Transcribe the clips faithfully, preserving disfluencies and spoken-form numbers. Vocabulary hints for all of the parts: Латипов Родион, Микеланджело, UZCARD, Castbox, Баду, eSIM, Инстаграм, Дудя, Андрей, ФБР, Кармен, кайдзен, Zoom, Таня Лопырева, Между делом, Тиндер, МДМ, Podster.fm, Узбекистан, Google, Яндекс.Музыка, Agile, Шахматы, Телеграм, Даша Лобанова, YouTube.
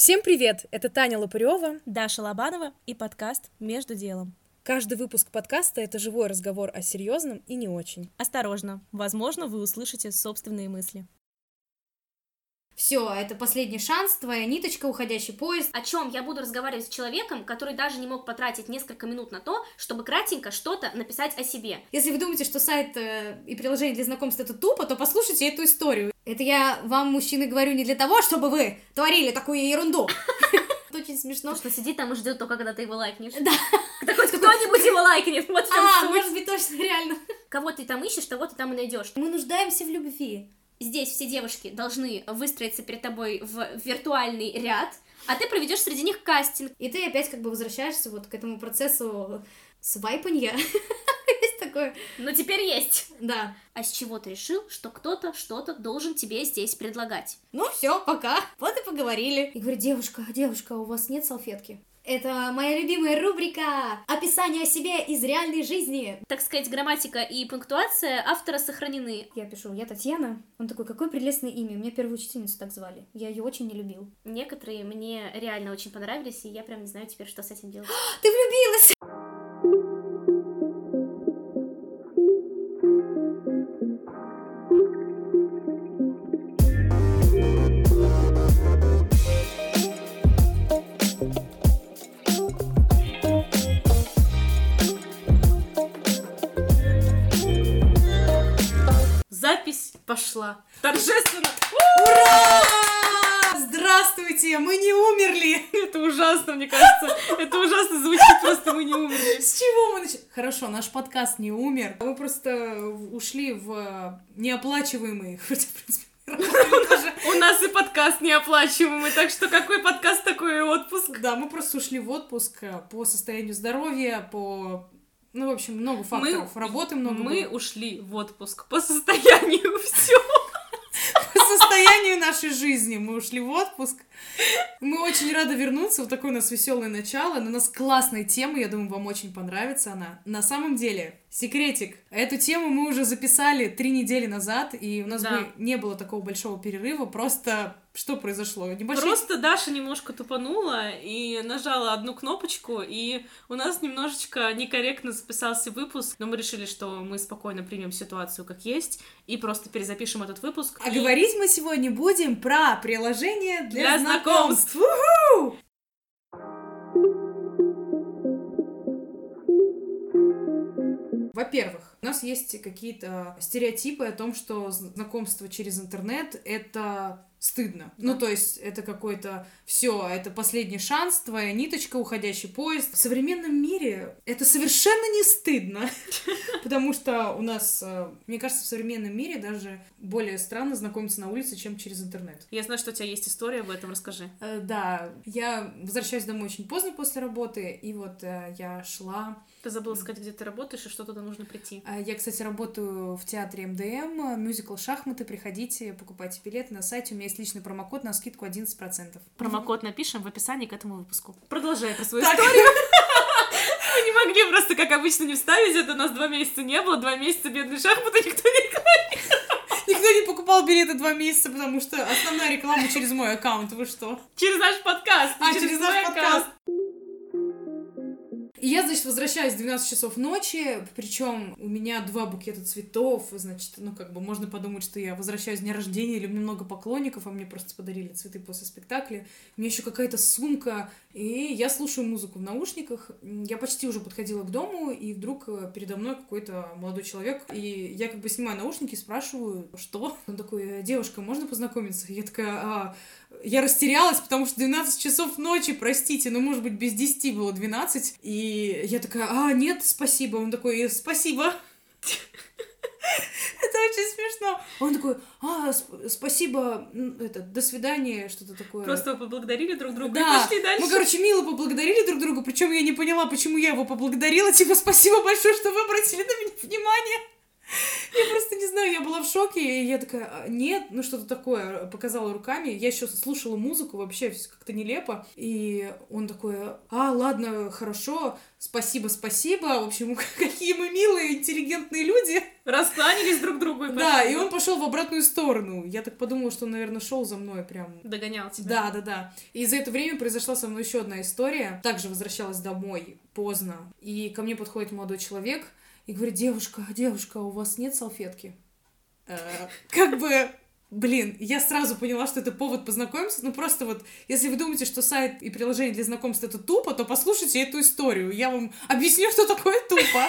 Всем привет! Это Таня Лопырева, Даша Лобанова и подкаст «Между делом». Каждый выпуск подкаста – это живой разговор о серьезном и не очень. Осторожно, возможно, вы услышите собственные мысли. Все, это последний шанс, твоя ниточка, уходящий поезд. О чем я буду разговаривать с человеком, который даже не мог потратить несколько минут на то, чтобы кратенько что-то написать о себе? Если вы думаете, что сайт и приложение для знакомств – это тупо, то послушайте эту историю. Это я вам, мужчины, говорю не для того, чтобы вы творили такую ерунду. Это очень смешно. Что сидит там и ждет только, когда ты его лайкнешь. Да. Да хоть кто-нибудь его лайкнет. А, может быть, точно, реально. Кого ты там ищешь, того ты там и найдешь. Мы нуждаемся в любви. Здесь все девушки должны выстроиться перед тобой в виртуальный ряд, а ты проведешь среди них кастинг. И ты опять как бы возвращаешься вот к этому процессу свайпанья. Есть такое. Но теперь есть. Да. А с чего ты решил, что кто-то что-то должен тебе здесь предлагать? Ну все, пока. Вот и поговорили. И говорю, девушка, девушка, у вас нет салфетки? Это моя любимая рубрика «Описание о себе из реальной жизни». Так сказать, грамматика и пунктуация автора сохранены. Я пишу, я Татьяна. Он такой, какое прелестное имя. Меня первую учительницу так звали. Я ее очень не любил. Некоторые мне реально очень понравились, и я прям не знаю теперь, что с этим делать. Ты влюбилась! Пошла. Торжественно. Ура! Здравствуйте, мы не умерли. Это ужасно, мне кажется. Это ужасно звучит, просто мы не умерли. С чего мы начали? Хорошо, наш подкаст не умер. Мы просто ушли в неоплачиваемые, хотя, в принципе, у нас и подкаст неоплачиваемый, так что какой подкаст, такой и отпуск. Да, мы просто ушли в отпуск по состоянию здоровья, по... Ну, в общем, много факторов. Мы, работы много. Мы было. Ушли в отпуск по состоянию всего. По состоянию нашей жизни мы ушли в отпуск. Мы очень рады вернуться. Вот такое у нас веселое начало. Но у нас классная тема. Я думаю, вам очень понравится она. На самом деле, секретик. Эту тему мы уже записали три недели назад. И у нас да. бы не было такого большого перерыва. Просто... Что произошло? Небольшой... Просто Даша немножко тупанула и нажала одну кнопочку, и у нас немножечко некорректно записался выпуск, но мы решили, что мы спокойно примем ситуацию как есть и просто перезапишем этот выпуск. А и... говорить мы сегодня будем про приложение для, для знакомств. У-ху! Во-первых, у нас есть какие-то стереотипы о том, что знакомство через интернет — это... стыдно. Да. Ну, то есть, это какой-то... Все, это последний шанс, твоя ниточка, уходящий поезд. В современном мире это совершенно не стыдно. Потому что у нас, мне кажется, в современном мире даже более странно знакомиться на улице, чем через интернет. Я знаю, что у тебя есть история об этом, расскажи. Да. Я возвращаюсь домой очень поздно после работы, и вот я шла... Ты забыла сказать, где ты работаешь, и что туда нужно прийти. Я, кстати, работаю в театре эм дэ эм, мюзикл «Шахматы». Приходите, покупайте билеты на сайте. У меня есть личный промокод на скидку одиннадцать процентов. Промокод напишем в описании к этому выпуску. Продолжай про свою так. историю. Мы не могли просто, как обычно, не вставить. Это у нас два месяца не было. Два месяца бедные шахматы никто не говорил. Никто не покупал билеты два месяца, потому что основная реклама через мой аккаунт. Вы что? Через наш подкаст. А, через, через наш подкаст. И я, значит, возвращаюсь в двенадцать часов ночи, причем у меня два букета цветов, значит, ну, как бы можно подумать, что я возвращаюсь с дня рождения или у меня много поклонников, а мне просто подарили цветы после спектакля. У меня еще какая-то сумка, и я слушаю музыку в наушниках. Я почти уже подходила к дому, и вдруг передо мной какой-то молодой человек, и я как бы снимаю наушники и спрашиваю, что? Он такой, девушка, можно познакомиться? Я такая, а... Я растерялась, потому что двенадцать часов ночи, простите, ну, может быть, без десяти было двенадцать, и И я такая, а, нет, спасибо. Он такой, спасибо. Это очень смешно. Он такой, а, сп- спасибо, это, до свидания, что-то такое. Просто вы поблагодарили друг друга да. и пошли дальше. Мы, короче, мило поблагодарили друг друга, причем я не поняла, почему я его поблагодарила. Типа, спасибо большое, что вы обратили на меня внимание. Я просто не знаю, я была в шоке, и я такая, нет, ну что-то такое, показала руками. Я еще слушала музыку, вообще как-то нелепо. И он такой, а, ладно, хорошо, спасибо, спасибо. В общем, какие мы милые, интеллигентные люди. Раскланялись друг другу. И да, и он пошел в обратную сторону. Я так подумала, что он, наверное, шел за мной прям. Догонял тебя. Да, да, да. И за это время произошла со мной еще одна история. Также возвращалась домой поздно. И ко мне подходит молодой человек и говорит, девушка, девушка, у вас нет салфетки? Как бы, блин, я сразу поняла, что это повод познакомиться. Ну просто вот, если вы думаете, что сайт и приложение для знакомств это тупо, то послушайте эту историю. Я вам объясню, что такое тупо.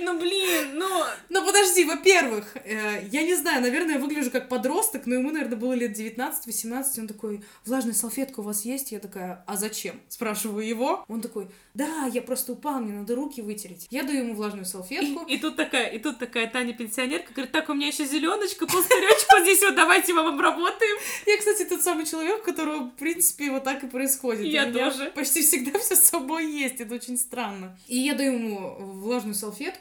Ну блин, ну... Ну подожди, во-первых, я не знаю, наверное, я выгляжу как подросток, но ему, наверное, было лет девятнадцать-восемнадцать, он такой, влажная салфетка у вас есть? Я такая, а зачем? Спрашиваю его. Он такой, да, я просто упал, мне надо руки вытереть. Я даю ему влажную салфетку. И, и тут такая, и тут такая Таня-пенсионерка, говорит, так, у меня еще зеленочка, пустыречка здесь, вот давайте вам обработаем. Я, кстати, тот самый человек, у которого, в принципе, вот так и происходит. Я тоже. Почти всегда все с собой есть, это очень странно. И я даю ему влажную салфетку,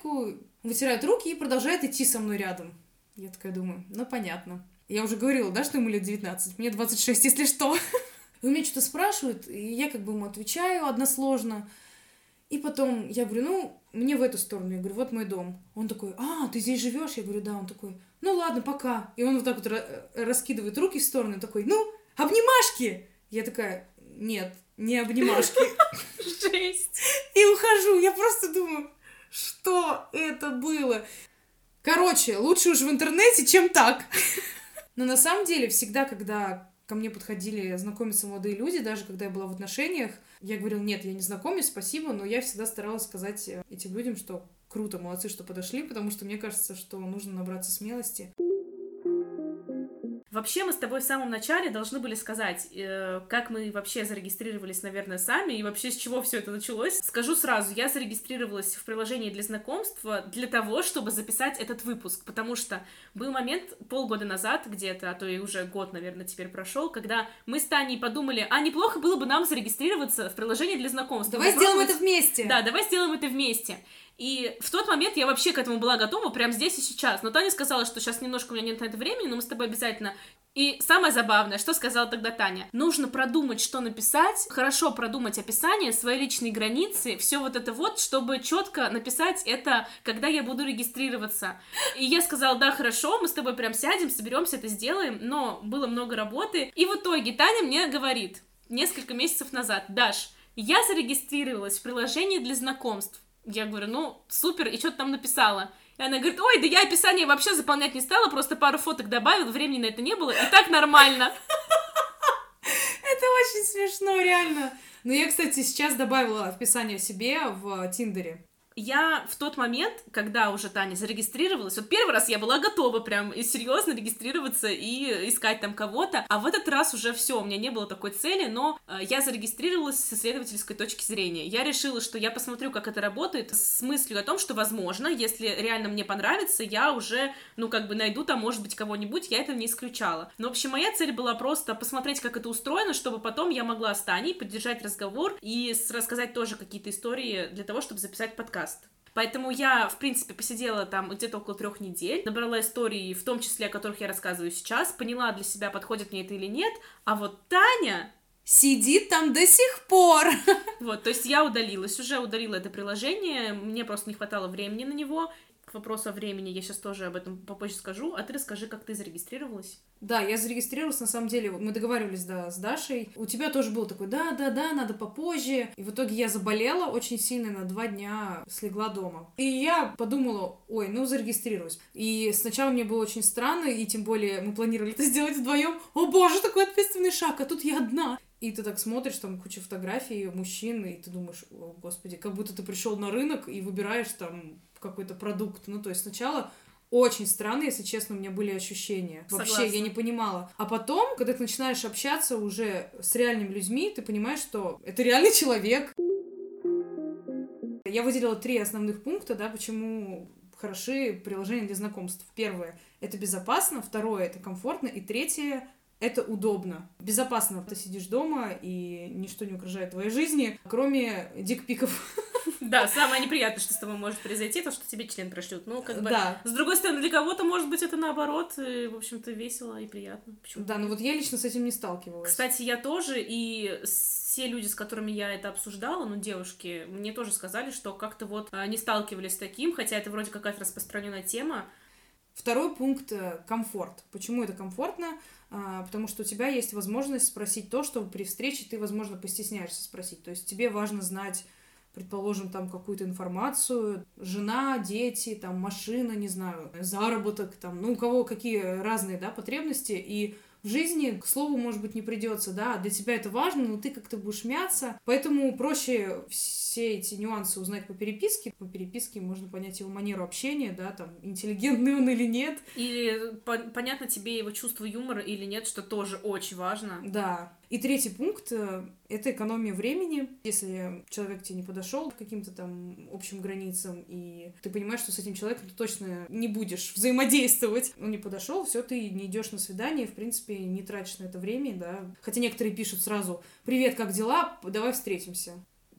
вытирает руки и продолжает идти со мной рядом. Я такая думаю, ну понятно. Я уже говорила, да, что ему лет девятнадцать, мне двадцать шесть, если что. И у меня что-то спрашивают, и я как бы ему отвечаю односложно. И потом я говорю, ну, мне в эту сторону. Я говорю, вот мой дом. Он такой, а, ты здесь живешь? Я говорю, да. Он такой, ну ладно, пока. И он вот так вот раскидывает руки в сторону и такой, ну, обнимашки! Я такая, нет, не обнимашки. Жесть! И ухожу, я просто думаю... Что это было? Короче, лучше уж в интернете, чем так. Но на самом деле, всегда, когда ко мне подходили знакомиться молодые люди, даже когда я была в отношениях, я говорила, нет, я не знакомлюсь, спасибо, но я всегда старалась сказать этим людям, что круто, молодцы, что подошли, потому что мне кажется, что нужно набраться смелости. Вообще мы с тобой в самом начале должны были сказать, э, как мы вообще зарегистрировались, наверное, сами, и вообще с чего все это началось. Скажу сразу, я зарегистрировалась в приложении для знакомства для того, чтобы записать этот выпуск, потому что был момент полгода назад где-то, а то и уже год, наверное, теперь прошел, когда мы с Таней подумали, а неплохо было бы нам зарегистрироваться в приложении для знакомства. Давай мы сделаем просто... это вместе! Да, давай сделаем это вместе. И в тот момент я вообще к этому была готова прямо здесь и сейчас. Но Таня сказала, что сейчас немножко у меня нет на это времени, но мы с тобой обязательно... И самое забавное, что сказала тогда Таня. Нужно продумать, что написать, хорошо продумать описание, свои личные границы, все вот это вот, чтобы четко написать это, когда я буду регистрироваться. И я сказала, да, хорошо, мы с тобой прям сядем, соберемся, это сделаем, но было много работы. И в итоге Таня мне говорит несколько месяцев назад, Даш, я зарегистрировалась в приложении для знакомств. Я говорю, ну, супер, и что ты там написала? И она говорит, ой, да я описание вообще заполнять не стала, просто пару фоток добавила, времени на это не было, и так нормально. Это очень смешно, реально. Но я, кстати, сейчас добавила описание себе в Тиндере. Я в тот момент, когда уже Таня зарегистрировалась, вот первый раз я была готова прям и серьезно регистрироваться и искать там кого-то, а в этот раз уже все, у меня не было такой цели, но я зарегистрировалась с исследовательской точки зрения. Я решила, что я посмотрю, как это работает, с мыслью о том, что, возможно, если реально мне понравится, я уже, ну, как бы найду там, может быть, кого-нибудь, я этого не исключала. Но, в общем, моя цель была просто посмотреть, как это устроено, чтобы потом я могла с Таней поддержать разговор и рассказать тоже какие-то истории для того, чтобы записать подкаст. Поэтому я, в принципе, посидела там где-то около трех недель, набрала истории, в том числе, о которых я рассказываю сейчас, поняла для себя, подходит мне это или нет, а вот Таня... сидит там до сих пор. Вот, то есть я удалилась, уже удалила это приложение, мне просто не хватало времени на него. К вопросу о времени я сейчас тоже об этом попозже скажу, а ты расскажи, как ты зарегистрировалась. Да, я зарегистрировалась, на самом деле, мы договаривались, да, с Дашей. У тебя тоже был такой, да-да-да, надо попозже. И в итоге я заболела очень сильно, на два дня слегла дома. И я подумала, ой, ну зарегистрируюсь. И сначала мне было очень странно, и тем более мы планировали это сделать вдвоем. О боже, такой ответственный шаг, а тут я одна. И ты так смотришь, там куча фотографий мужчин, и ты думаешь, о господи, как будто ты пришел на рынок и выбираешь там какой-то продукт. Ну, то есть сначала очень странно, если честно, у меня были ощущения. Вообще, согласна. Я не понимала. А потом, когда ты начинаешь общаться уже с реальными людьми, ты понимаешь, что это реальный человек. Я выделила три основных пункта, да, почему хороши приложения для знакомств. Первое – это безопасно, второе – это комфортно, и третье – это удобно. Безопасно. Ты сидишь дома, и ничто не угрожает твоей жизни, кроме дикпиков. Да, самое неприятное, что с тобой может произойти, то, что тебе член прошлют. Ну, как бы, да. С другой стороны, для кого-то, может быть, это наоборот, и, в общем-то, весело и приятно. Почему? Да, ну вот я лично с этим не сталкивалась. Кстати, я тоже, и все люди, с которыми я это обсуждала, ну, девушки, мне тоже сказали, что как-то вот не сталкивались с таким, хотя это вроде какая-то распространенная тема. Второй пункт – комфорт. Почему это комфортно? А, потому что у тебя есть возможность спросить то, что при встрече ты, возможно, постесняешься спросить. То есть тебе важно знать, предположим, там какую-то информацию, жена, дети, там машина, не знаю, заработок, там, ну, у кого какие разные, да, потребности, и в жизни, к слову, может быть, не придется, да, для тебя это важно, но ты как-то будешь мяться, поэтому проще все эти нюансы узнать по переписке. По переписке можно понять его манеру общения, да, там, интеллигентный он или нет. Или по- понятно тебе его чувство юмора или нет, что тоже очень важно. Да. И третий пункт – это экономия времени. Если человек тебе не подошел к каким-то там общим границам, и ты понимаешь, что с этим человеком ты точно не будешь взаимодействовать, он не подошел, все, ты не идешь на свидание, в принципе, не тратишь на это время, да. Хотя некоторые пишут сразу: «Привет, как дела? Давай встретимся».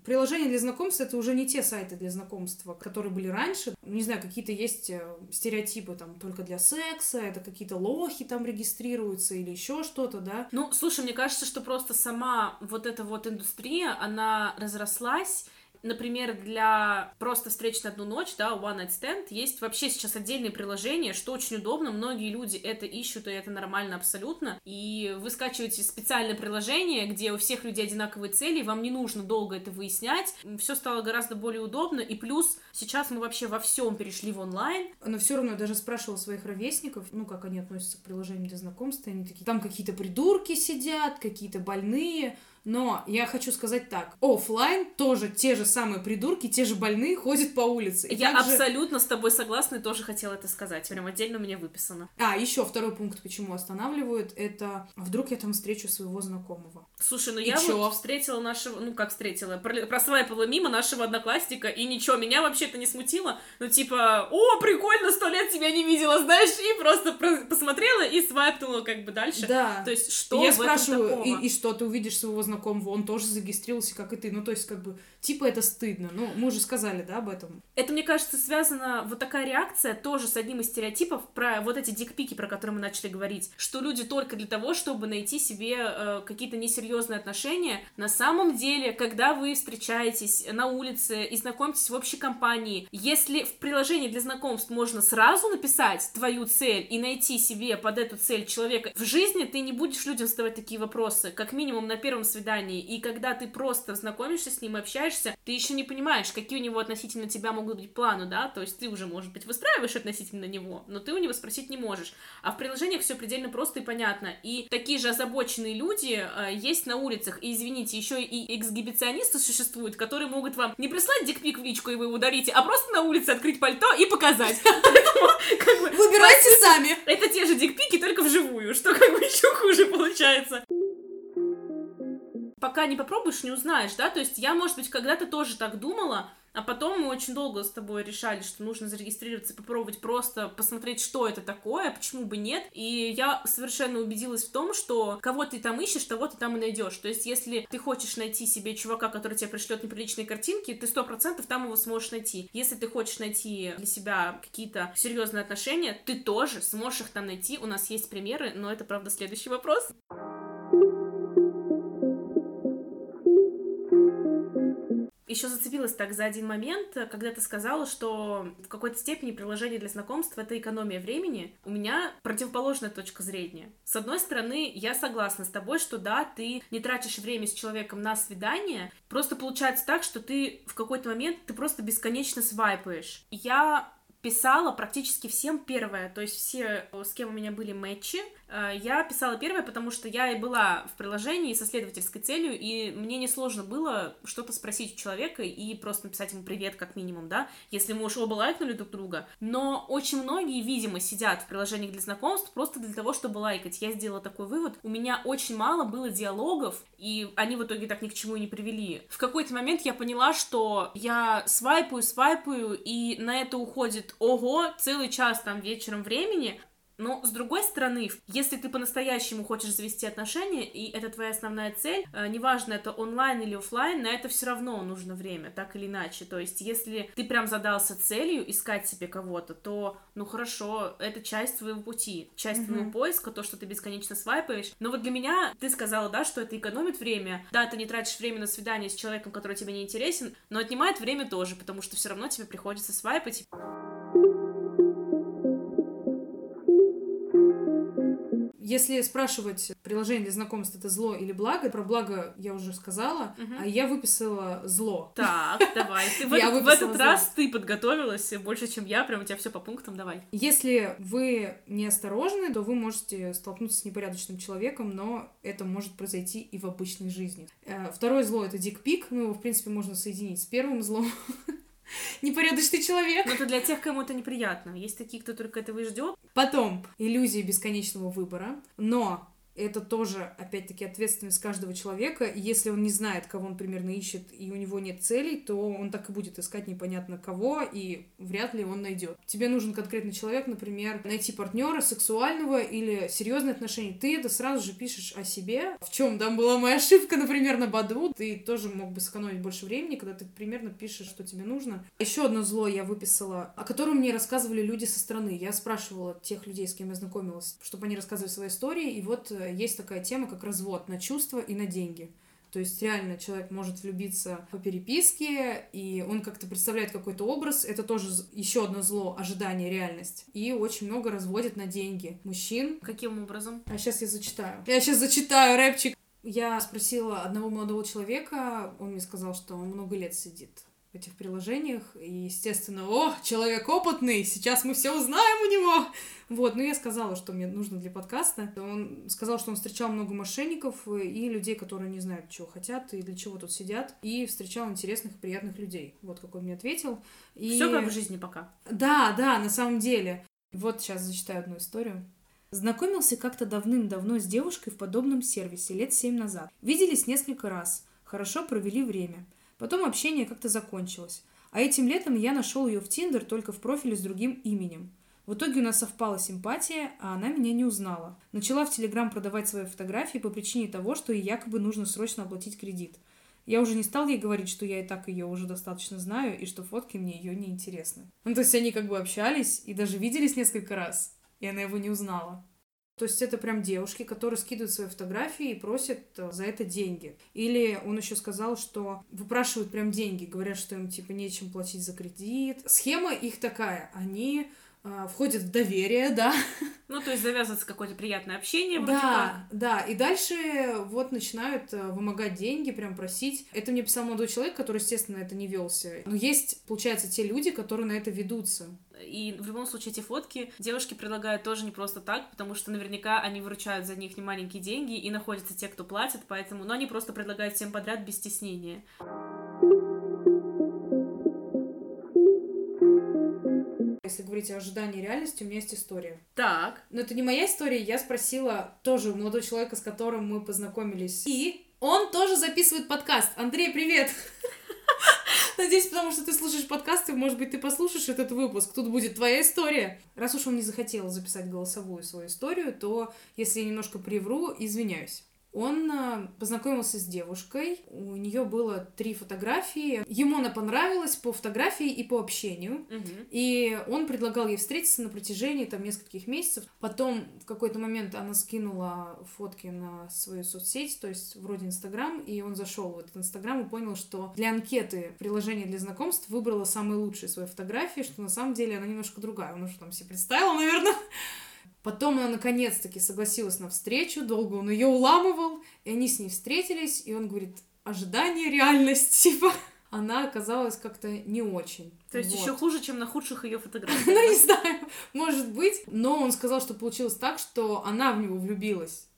Приложения для знакомств — это уже не те сайты для знакомства, которые были раньше. Не знаю, какие-то есть стереотипы там только для секса, это какие-то лохи там регистрируются или еще что-то, да? Ну, слушай, мне кажется, что просто сама вот эта вот индустрия, она разрослась. Например, для просто встреч на одну ночь, да, One Night Stand, есть вообще сейчас отдельные приложения, что очень удобно, многие люди это ищут, и это нормально абсолютно, и вы скачиваете специальное приложение, где у всех людей одинаковые цели, вам не нужно долго это выяснять, все стало гораздо более удобно, и плюс сейчас мы вообще во всем перешли в онлайн. Но все равно я даже спрашивала своих ровесников, ну, как они относятся к приложениям для знакомства, они такие: там какие-то придурки сидят, какие-то больные. Но я хочу сказать так: офлайн тоже те же самые придурки, те же больные ходят по улице. И я также... абсолютно с тобой согласна, и тоже хотела это сказать. Прям отдельно у меня выписано. А, еще второй пункт, почему останавливают, это вдруг я там встречу своего знакомого. Слушай, ну и я чё? вот встретила нашего, ну как встретила, просвайпала мимо нашего одноклассника, и ничего, меня вообще это не смутило. Ну типа: о, прикольно, сто лет тебя не видела, знаешь, и просто посмотрела и свайпнула как бы дальше. Да. То есть что я в спрашиваю, этом такого? И, и что, ты увидишь своего знакомого? знакомого, он тоже зарегистрировался, как и ты. Ну, то есть, как бы, типа, это стыдно. Ну, мы уже сказали, да, об этом. Это, мне кажется, связана вот такая реакция тоже с одним из стереотипов про вот эти дикпики, про которые мы начали говорить, что люди только для того, чтобы найти себе э, какие-то несерьезные отношения. На самом деле, когда вы встречаетесь на улице и знакомитесь в общей компании, если в приложении для знакомств можно сразу написать твою цель и найти себе под эту цель человека, в жизни ты не будешь людям задавать такие вопросы, как минимум на первом свидании. И когда ты просто знакомишься с ним, общаешься, ты еще не понимаешь, какие у него относительно тебя могут быть планы, да, то есть ты уже, может быть, выстраиваешь относительно него, но ты у него спросить не можешь. А в приложениях все предельно просто и понятно. И такие же озабоченные люди э, есть на улицах. И, извините, еще и эксгибиционисты существуют, которые могут вам не прислать дикпик в личку, и вы его ударите, а просто на улице открыть пальто и показать. Выбирайте сами. Это те же дикпики, только вживую, что как бы еще хуже получается. Пока не попробуешь, не узнаешь, да, то есть я, может быть, когда-то тоже так думала, а потом мы очень долго с тобой решали, что нужно зарегистрироваться, попробовать просто посмотреть, что это такое, почему бы нет. И я совершенно убедилась в том, что кого ты там ищешь, того ты там и найдешь. То есть если ты хочешь найти себе чувака, который тебе пришлет неприличные картинки, ты сто процентов там его сможешь найти. Если ты хочешь найти для себя какие-то серьезные отношения, ты тоже сможешь их там найти. У нас есть примеры, но это, правда, следующий вопрос. Еще зацепилась так за один момент, когда ты сказала, что в какой-то степени приложение для знакомства — это экономия времени. У меня противоположная точка зрения. С одной стороны, я согласна с тобой, что да, ты не тратишь время с человеком на свидание, просто получается так, что ты в какой-то момент, ты просто бесконечно свайпаешь. Я писала практически всем первое, то есть все, с кем у меня были мэтчи, я писала первое, потому что я и была в приложении со следовательской целью, и мне несложно было что-то спросить у человека и просто написать ему «привет», как минимум, да, если мы уж оба лайкнули друг друга. Но очень многие, видимо, сидят в приложениях для знакомств просто для того, чтобы лайкать. Я сделала такой вывод. У меня очень мало было диалогов, и они в итоге так ни к чему и не привели. В какой-то момент я поняла, что я свайпаю, свайпаю, и на это уходит, ого, целый час там вечером времени. Но, с другой стороны, если ты по-настоящему хочешь завести отношения, и это твоя основная цель, неважно, это онлайн или офлайн, на это все равно нужно время, так или иначе. То есть, если ты прям задался целью искать себе кого-то, то, ну хорошо, это часть твоего пути, часть твоего mm-hmm. поиска, то, что ты бесконечно свайпаешь. Но вот для меня, ты сказала, да, что это экономит время. Да, ты не тратишь время на свидание с человеком, который тебе не интересен, но отнимает время тоже, потому что все равно тебе приходится свайпать. Если спрашивать, приложение для знакомств — это зло или благо, про благо я уже сказала, угу. а я выписала зло. Так, давай. Ты в, я этот, в этот раз ты подготовилась больше, чем я, прям у тебя все по пунктам, давай. Если вы неосторожны, то вы можете столкнуться с непорядочным человеком, но это может произойти и в обычной жизни. Второе зло — это дикпик, ну его, в принципе, можно соединить с первым злом. Непорядочный человек. Но это для тех, кому это неприятно. Есть такие, кто только этого и ждет. Потом иллюзия бесконечного выбора. Но это тоже, опять-таки, ответственность каждого человека. Если он не знает, кого он примерно ищет, и у него нет целей, то он так и будет искать непонятно кого, и вряд ли он найдет. Тебе нужен конкретный человек, например, найти партнера сексуального или серьезные отношения. Ты это сразу же пишешь о себе. В чем там была моя ошибка, например, на Баду. Ты тоже мог бы сэкономить больше времени, когда ты примерно пишешь, что тебе нужно. Еще одно зло я выписала, о котором мне рассказывали люди со стороны. Я спрашивала тех людей, с кем я знакомилась, чтобы они рассказывали свои истории, и вот есть такая тема, как развод на чувства и на деньги. То есть реально человек может влюбиться по переписке, и он как-то представляет какой-то образ. Это тоже еще одно зло — ожидание, реальность. И очень много разводят на деньги мужчин. Каким образом? А сейчас я зачитаю. Я сейчас зачитаю рэпчик. Я спросила одного молодого человека, он мне сказал, что он много лет сидит в этих приложениях, и, естественно, о, человек опытный, сейчас мы все узнаем у него. Вот, ну я сказала, что мне нужно для подкаста. Он сказал, что он встречал много мошенников и людей, которые не знают, чего хотят и для чего тут сидят, и встречал интересных и приятных людей. Вот как он мне ответил. И... Все как в жизни пока. Да, да, на самом деле. Вот сейчас зачитаю одну историю. Знакомился как-то давным-давно с девушкой в подобном сервисе лет семь назад. Виделись несколько раз, хорошо провели время. Потом общение как-то закончилось. А этим летом я нашел ее в Тиндер, только в профиле с другим именем. В итоге у нас совпала симпатия, а она меня не узнала. Начала в Телеграм продавать свои фотографии по причине того, что ей якобы нужно срочно оплатить кредит. Я уже не стал ей говорить, что я и так ее уже достаточно знаю, и что фотки мне ее не интересны. Ну, то есть они как бы общались и даже виделись несколько раз, и она его не узнала. То есть это прям девушки, которые скидывают свои фотографии и просят за это деньги. Или он еще сказал, что выпрашивают прям деньги, говорят, что им типа нечем платить за кредит. Схема их такая, они э, входят в доверие, да. Ну, то есть завязывается какое-то приятное общение. Да, как. да. И дальше вот начинают вымогать деньги, прям просить. Это мне писал молодой человек, который, естественно, на это не велся. Но есть, получается, те люди, которые на это ведутся. И в любом случае эти фотки девушки предлагают тоже не просто так, потому что наверняка они выручают за них немаленькие деньги, и находятся те, кто платит, поэтому... Но они просто предлагают всем подряд без стеснения. Если говорить о ожидании реальности, у меня есть история. Так. Но это не моя история, я спросила тоже у молодого человека, с которым мы познакомились. И он тоже записывает подкаст. Андрей, привет! Надеюсь, потому что ты слушаешь подкасты, может быть, ты послушаешь этот выпуск, тут будет твоя история. Раз уж он не захотел записать голосовую свою историю, то если я немножко привру, извиняюсь. Он познакомился с девушкой, у нее было три фотографии, ему она понравилась по фотографии и по общению, угу. и он предлагал ей встретиться на протяжении там нескольких месяцев. Потом в какой-то момент она скинула фотки на свою соцсеть, то есть вроде Инстаграм, и он зашел в этот Инстаграм и понял, что для анкеты приложение для знакомств выбрала самые лучшие свои фотографии, что на самом деле она немножко другая, он уже там себе представил, наверное. Потом она наконец-таки согласилась на встречу, долго он ее уламывал, и они с ней встретились, и он говорит, ожидание, реальность, типа, она оказалась как-то не очень. То есть вот. Еще хуже, чем на худших ее фотографиях. Ну, не знаю, может быть, но он сказал, что получилось так, что она в него влюбилась.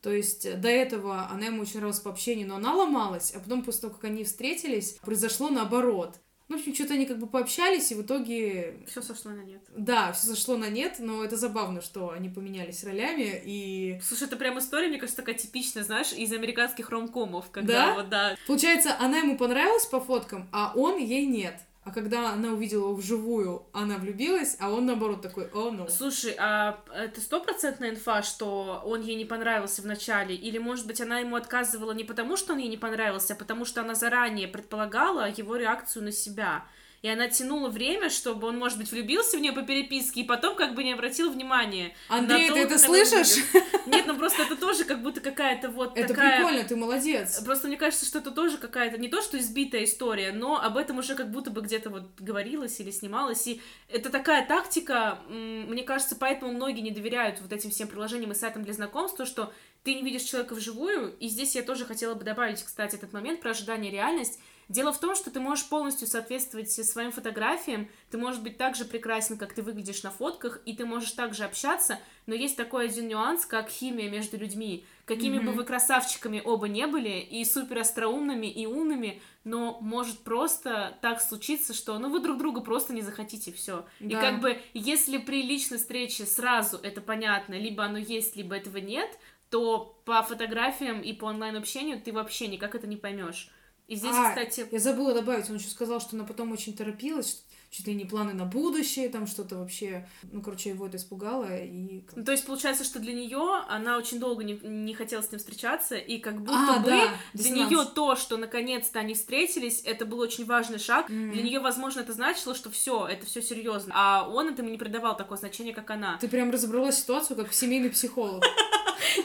То есть до этого она ему очень нравилась по общению, но она ломалась, а потом после того, как они встретились, произошло наоборот. Ну, в общем, что-то они как бы пообщались, и в итоге... Все сошло на нет. Да, все сошло на нет, но это забавно, что они поменялись ролями, и... Слушай, это прям история, мне кажется, такая типичная, знаешь, из американских ромкомов, когда да? вот, да... Получается, она ему понравилась по фоткам, а он ей нет. А когда она увидела его вживую, она влюбилась, а он, наоборот, такой, о, ну. Слушай, а это стопроцентная инфа, что он ей не понравился в начале? Или, может быть, она ему отказывала не потому, что он ей не понравился, а потому что она заранее предполагала его реакцию на себя? И она тянула время, чтобы он, может быть, влюбился в нее по переписке, и потом как бы не обратил внимания. Андрей, ты это слышишь? Нет, ну просто это тоже как будто какая-то вот такая... Это прикольно, ты молодец. Просто мне кажется, что это тоже какая-то, не то что избитая история, но об этом уже как будто бы где-то вот говорилось или снималось. И это такая тактика, мне кажется, поэтому многие не доверяют вот этим всем приложениям и сайтам для знакомств, что ты не видишь человека вживую. И здесь я тоже хотела бы добавить, кстати, этот момент про ожидание реальность. Дело в том, что ты можешь полностью соответствовать своим фотографиям, ты можешь быть так же прекрасен, как ты выглядишь на фотках, и ты можешь так же общаться, но есть такой один нюанс, как химия между людьми. Какими mm-hmm. бы вы красавчиками оба не были, и супер остроумными, и умными, но может просто так случиться, что ну вы друг друга просто не захотите, все. Да. И как бы если при личной встрече сразу это понятно, либо оно есть, либо этого нет, то по фотографиям и по онлайн-общению ты вообще никак это не поймешь. И здесь, а, кстати... я забыла добавить, он еще сказал, что она потом очень торопилась, чуть ли не планы на будущее, там что-то вообще... Ну, короче, его это испугало, и... Ну, то есть, получается, что для нее она очень долго не, не хотела с ним встречаться, и как будто а, бы да, для нее то, что наконец-то они встретились, это был очень важный шаг. Mm-hmm. Для нее, возможно, это значило, что все, это все серьезно. А он этому не придавал такого значения, как она. Ты прям разобрала ситуацию, как семейный психолог.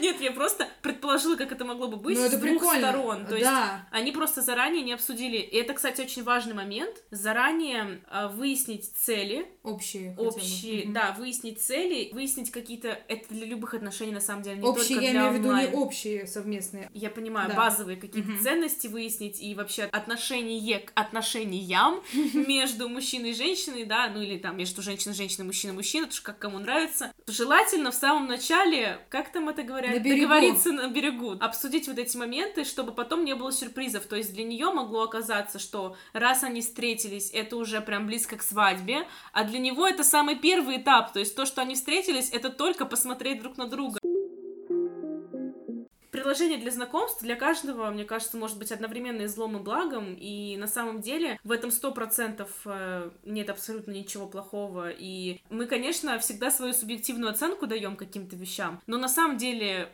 Нет, я просто предположила, как это могло бы быть с двух сторон. То есть они просто заранее не обсудили. И это, кстати, очень важный момент. Заранее выяснить цели. Общие. Общие, да, выяснить цели, выяснить какие-то... Это для любых отношений, на самом деле, не только для онлайн. Общие, я имею в виду, не общие совместные. Я понимаю, базовые какие-то ценности выяснить и вообще отношение к отношениям между мужчиной и женщиной, да, ну или там между женщиной и женщиной, мужчиной и мужчиной, потому что как кому нравится. Желательно в самом начале, как там это говорят, на договориться на берегу, обсудить вот эти моменты, чтобы потом не было сюрпризов. То есть для нее могло оказаться, что раз они встретились, это уже прям близко к свадьбе, а для него это самый первый этап, то есть то, что они встретились, это только посмотреть друг на друга. Приложение для знакомств для каждого, мне кажется, может быть одновременно и злом, и благом, и на самом деле в этом сто процентов нет абсолютно ничего плохого, и мы, конечно, всегда свою субъективную оценку даем каким-то вещам, но на самом деле...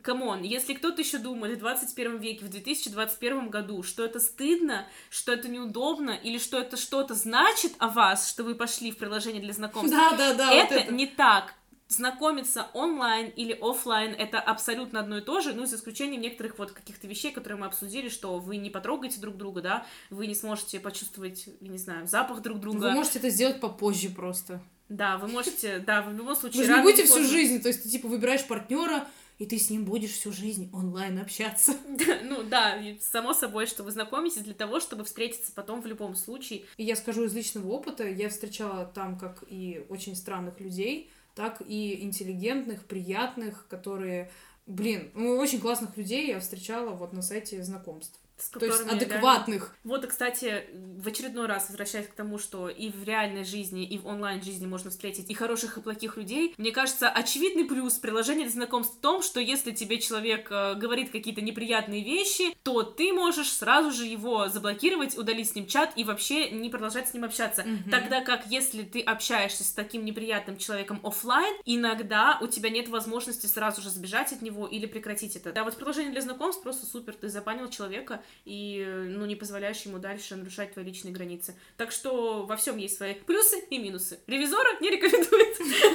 Камон, если кто-то еще думает в двадцать первом веке, в две тысячи двадцать первом году, что это стыдно, что это неудобно, или что это что-то значит о вас, что вы пошли в приложение для знакомств, да, да, да, это, вот это не так. Знакомиться онлайн или офлайн — это абсолютно одно и то же, ну, за исключением некоторых вот каких-то вещей, которые мы обсудили, что вы не потрогаете друг друга, да, вы не сможете почувствовать, не знаю, запах друг друга. Вы можете это сделать попозже просто. Да, вы можете, да, в любом случае... Вы же не будете всю жизнь, то есть ты, типа, выбираешь партнера, и ты с ним будешь всю жизнь онлайн общаться. Ну да, само собой, что вы знакомитесь для того, чтобы встретиться потом в любом случае. И я скажу из личного опыта, я встречала там как и очень странных людей, так и интеллигентных, приятных, которые, блин, ну, очень классных людей я встречала вот на сайте знакомств. То есть адекватных. Да. Вот, и, кстати, в очередной раз возвращаясь к тому, что и в реальной жизни, и в онлайн-жизни можно встретить и хороших, и плохих людей. Мне кажется, очевидный плюс приложения для знакомств в том, что если тебе человек э, говорит какие-то неприятные вещи, то ты можешь сразу же его заблокировать, удалить с ним чат и вообще не продолжать с ним общаться. Угу. Тогда как, если ты общаешься с таким неприятным человеком офлайн, иногда у тебя нет возможности сразу же сбежать от него или прекратить это. Да, вот приложение для знакомств просто супер, ты забанил человека, и, ну, не позволяешь ему дальше нарушать твои личные границы. Так что во всем есть свои плюсы и минусы. Ревизора не рекомендует.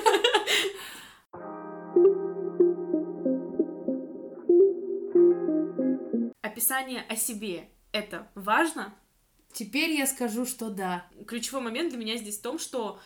Описание о себе — это важно? Теперь я скажу, что да. Ключевой момент для меня здесь в том, что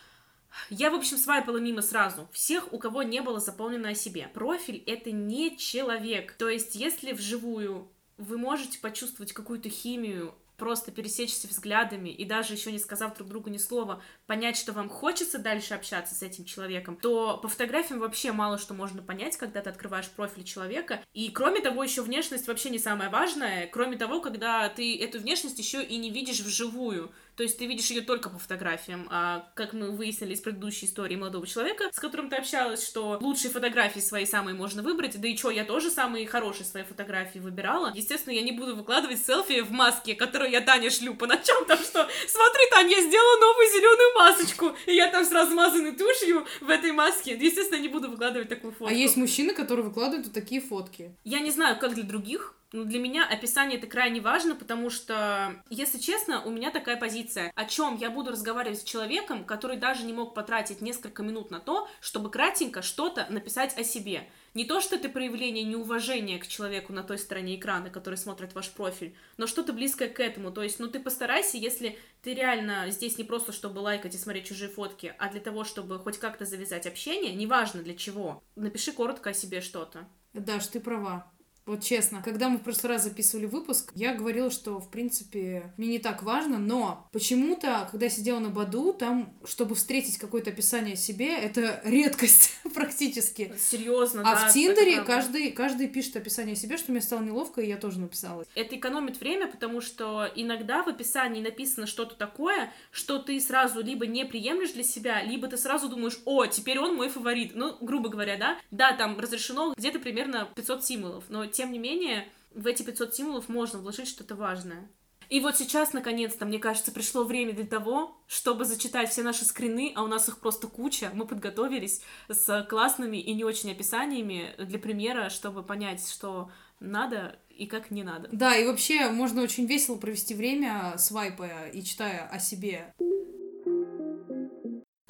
я, в общем, свайпала мимо сразу всех, у кого не было заполнено о себе. Профиль — это не человек. То есть, если вживую вы можете почувствовать какую-то химию, просто пересечься взглядами и даже еще не сказав друг другу ни слова, понять, что вам хочется дальше общаться с этим человеком, то по фотографиям вообще мало что можно понять, когда ты открываешь профиль человека. И кроме того, еще внешность вообще не самое важное, кроме того, когда ты эту внешность еще и не видишь вживую. То есть ты видишь ее только по фотографиям, а как мы выяснили из предыдущей истории молодого человека, с которым ты общалась, что лучшие фотографии свои самые можно выбрать, да и чё, я тоже самые хорошие свои фотографии выбирала. Естественно, я не буду выкладывать селфи в маске, которую которые я Тане шлю по ночам, там что, смотри, Таня, я сделала новую зеленую масочку, и я там с размазанной тушью в этой маске. Естественно, я не буду выкладывать такую фотку. А есть мужчины, которые выкладывают вот такие фотки. Я не знаю, как для других, но для меня описание это крайне важно, потому что, если честно, у меня такая позиция. О чем я буду разговаривать с человеком, который даже не мог потратить несколько минут на то, чтобы кратенько что-то написать о себе. Не то, что это проявление неуважения к человеку на той стороне экрана, который смотрит ваш профиль, но что-то близкое к этому. То есть, ну ты постарайся, если ты реально здесь не просто, чтобы лайкать и смотреть чужие фотки, а для того, чтобы хоть как-то завязать общение, неважно для чего, напиши коротко о себе что-то. Даш, ты права. Вот честно, когда мы в прошлый раз записывали выпуск, я говорила, что, в принципе, мне не так важно, но почему-то, когда я сидела на Баду, там, чтобы встретить какое-то описание о себе, это редкость практически. Серьезно, а да. А в Тиндере каждый, каждый пишет описание о себе, что мне стало неловко, и я тоже написала. Это экономит время, потому что иногда в описании написано что-то такое, что ты сразу либо не приемлешь для себя, либо ты сразу думаешь, о, теперь он мой фаворит. Ну, грубо говоря, да? Да, там разрешено где-то примерно пятьсот символов, но тем не менее, в эти пятьсот символов можно вложить что-то важное. И вот сейчас, наконец-то, мне кажется, пришло время для того, чтобы зачитать все наши скрины, а у нас их просто куча. Мы подготовились с классными и не очень описаниями для примера, чтобы понять, что надо и как не надо. Да, и вообще можно очень весело провести время, свайпая и читая о себе.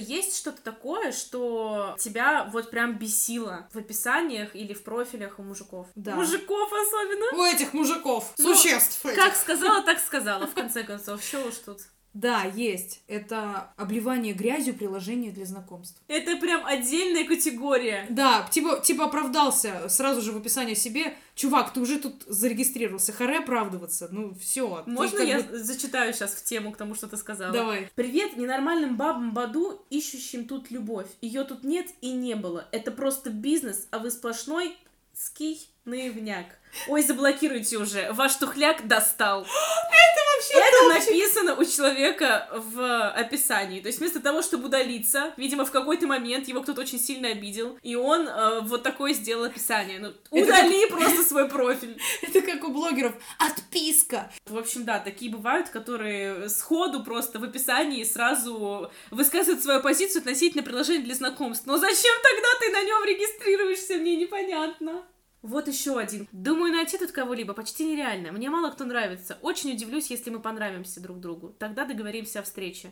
Есть что-то такое, что тебя вот прям бесило в описаниях или в профилях у мужиков? Да. Мужиков особенно? У этих мужиков, ну, существ этих. Как сказала, так сказала, в конце концов. Что уж тут? Да, есть. Это обливание грязью приложение для знакомств. Это прям отдельная категория. Да, типа, типа оправдался сразу же в описании себе. Чувак, ты уже тут зарегистрировался, харе оправдываться. Ну, все. Можно я бы... зачитаю сейчас в тему к тому, что ты сказала? Давай. Привет ненормальным бабам Баду, ищущим тут любовь. Ее тут нет и не было. Это просто бизнес, а вы сплошной ский наивняк. Ой, заблокируйте уже. Ваш тухляк достал. Это написано у человека в описании. То есть вместо того, чтобы удалиться, видимо, в какой-то момент его кто-то очень сильно обидел, и он э, вот такое сделал описание. Ну, удали это... просто свой профиль. Это как у блогеров. Отписка! В общем, да, такие бывают, которые сходу просто в описании сразу высказывают свою позицию относительно приложения для знакомств. Но зачем тогда ты на нем регистрируешься? Мне непонятно. Вот еще один. Думаю, найти тут кого-либо почти нереально. Мне мало кто нравится. Очень удивлюсь, если мы понравимся друг другу. Тогда договоримся о встрече.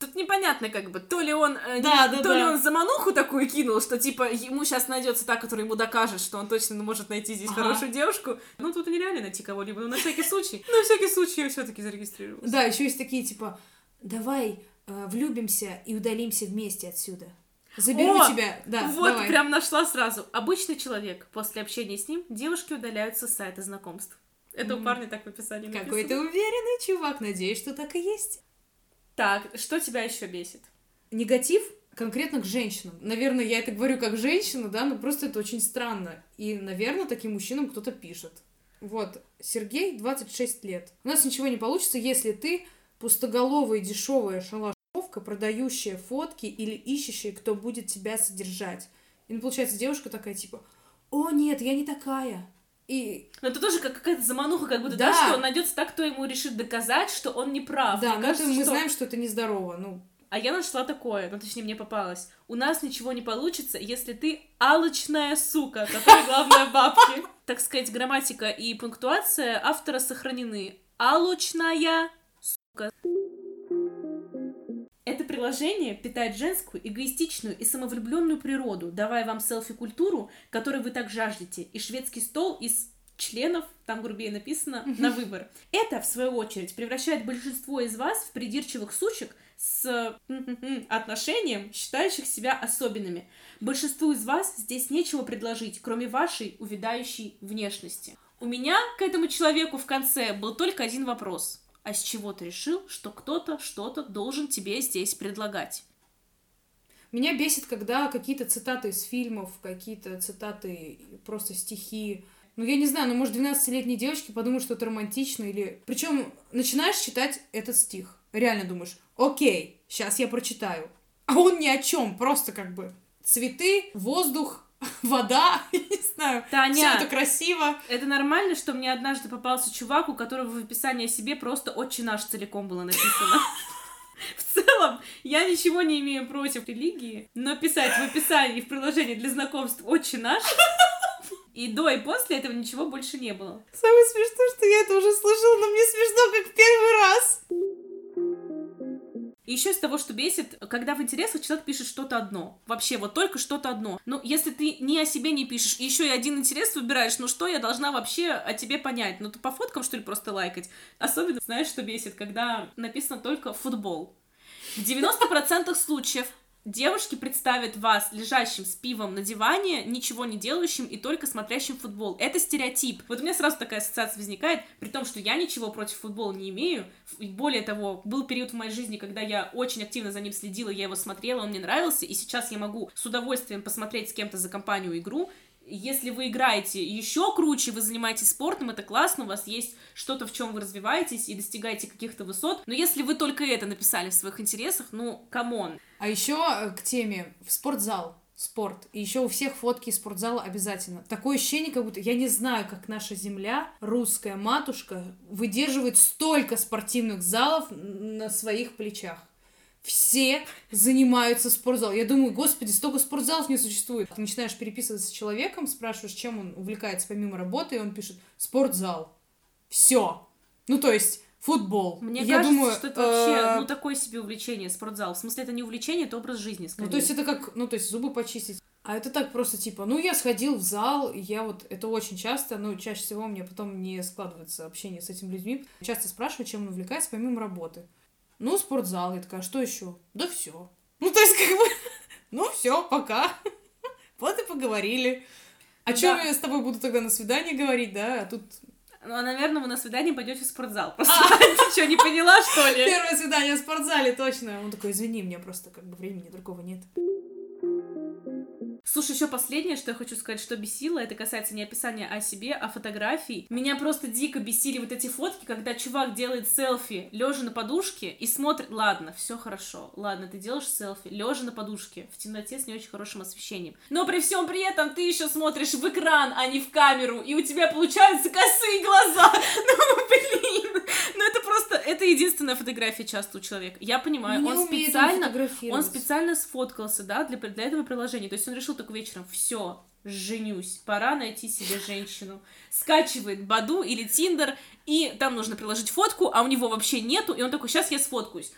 Тут непонятно как бы, то ли он, э, да, не, да, то да. ли он замануху такую кинул, что типа ему сейчас найдется та, которая ему докажет, что он точно может найти здесь ага. хорошую девушку. Ну тут нереально найти кого-либо, но на всякий случай. На всякий случай я все-таки зарегистрировалась. Да, еще есть такие типа, давай влюбимся и удалимся вместе отсюда. Заберу О, тебя, да, вот, давай. Прям нашла сразу. Обычный человек. После общения с ним девушки удаляются с сайта знакомств. Это mm-hmm. у парня так в описании написано. Какой ты уверенный чувак, надеюсь, что так и есть. Так, что тебя еще бесит? Негатив конкретно к женщинам. Наверное, я это говорю как женщина, да, но просто это очень странно. И, наверное, таким мужчинам кто-то пишет. Вот, Сергей, двадцать шесть лет. У нас ничего не получится, если ты пустоголовая, дешевая шалаш. Продающая фотки или ищущая, кто будет тебя содержать. И, ну, получается, девушка такая, типа, о, нет, я не такая. И... Но это тоже как какая-то замануха, как будто, да, да что он найдется так, кто ему решит доказать, что он не прав. Да, мне но кажется, это мы что... знаем, что это нездорово, ну... А я нашла такое, ну, точнее, мне попалось. У нас ничего не получится, если ты алчная сука, которая главная бабки. Так сказать, грамматика и пунктуация автора сохранены. Алчная сука. Это приложение питает женскую, эгоистичную и самовлюбленную природу, давая вам селфи-культуру, которой вы так жаждете, и шведский стол из членов, там грубее написано, на выбор. Это, в свою очередь, превращает большинство из вас в придирчивых сучек с отношением, считающих себя особенными. Большинству из вас здесь нечего предложить, кроме вашей увядающей внешности. У меня к этому человеку в конце был только один вопрос. А с чего ты решил, что кто-то что-то должен тебе здесь предлагать? Меня бесит, когда какие-то цитаты из фильмов, какие-то цитаты, просто стихи. Ну, я не знаю, ну, может, двенадцатилетние девочки подумают, что это романтично или... Причем начинаешь читать этот стих. Реально думаешь, окей, сейчас я прочитаю. А он ни о чем, просто как бы цветы, воздух, вода, я не знаю, Таня, все это красиво. Это нормально, что мне однажды попался чувак, у которого в описании о себе просто «Отче наш» целиком было написано. В целом, я ничего не имею против религии, но писать в описании, в приложении для знакомств «Отче наш», и до, и после этого ничего больше не было. Самое смешное, что я это уже слышала, но мне смешно, как в первый раз. И еще из того, что бесит, когда в интересах человек пишет что-то одно. Вообще, вот только что-то одно. Ну, если ты ни о себе не пишешь, и еще и один интерес выбираешь, ну что я должна вообще о тебе понять? Ну, ты по фоткам, что ли, просто лайкать? Особенно, знаешь, что бесит, когда написано только «футбол». В девяноста процентах случаев девушки представят вас лежащим с пивом на диване, ничего не делающим и только смотрящим футбол. Это стереотип. Вот у меня сразу такая ассоциация возникает, при том, что я ничего против футбола не имею. Более того, был период в моей жизни, когда я очень активно за ним следила, я его смотрела, он мне нравился, и сейчас я могу с удовольствием посмотреть с кем-то за компанию игру. Если вы играете еще круче, вы занимаетесь спортом, это классно, у вас есть что-то, в чем вы развиваетесь и достигаете каких-то высот. Но если вы только это написали в своих интересах, ну, камон. А еще к теме в спортзал, спорт. И еще у всех фотки из спортзала обязательно. Такое ощущение, как будто я не знаю, как наша земля, русская матушка, выдерживает столько спортивных залов на своих плечах. Все занимаются спортзалом. Я думаю, господи, столько спортзалов не существует. Ты начинаешь переписываться с человеком, спрашиваешь, чем он увлекается помимо работы, и он пишет «спортзал». Все. Ну, то есть, футбол. Мне я кажется, думаю, что это вообще, ну, такое себе увлечение, спортзал. В смысле, это не увлечение, это образ жизни, скорее. Ну, то есть, это как, ну, то есть, зубы почистить. А это так просто, типа, ну, я сходил в зал, и я вот, это очень часто, но чаще всего у меня потом не складывается общение с этими людьми. Часто спрашивают, чем он увлекается помимо работы. Ну, спортзал. Я такая, что еще? Да все. Ну, то есть, как бы, ну, все, пока. Вот и поговорили. О чем да. Я с тобой буду тогда на свидании говорить, да? А тут... Ну, а, наверное, вы на свидание пойдете в спортзал. Просто ты что, не поняла, что ли? Первое свидание в спортзале, точно. Он такой, извини, мне просто как бы времени другого нет. Слушай, еще последнее, что я хочу сказать, что бесило, это касается не описания о себе, а фотографий. Меня просто дико бесили вот эти фотки, когда чувак делает селфи, лежа на подушке, и смотрит... Ладно, все хорошо, ладно, ты делаешь селфи, лежа на подушке, в темноте с не очень хорошим освещением. Но при всем при этом ты еще смотришь в экран, а не в камеру, и у тебя получаются косые глаза. Ну, блин, ну это просто... Это единственная фотография часто у человека. Я понимаю, он специально, он специально сфоткался, да, для, для этого приложения. То есть он решил только вечером, все, женюсь, пора найти себе женщину. Скачивает Баду или Тиндер, и там нужно приложить фотку, а у него вообще нету, и он такой, сейчас я сфоткаюсь.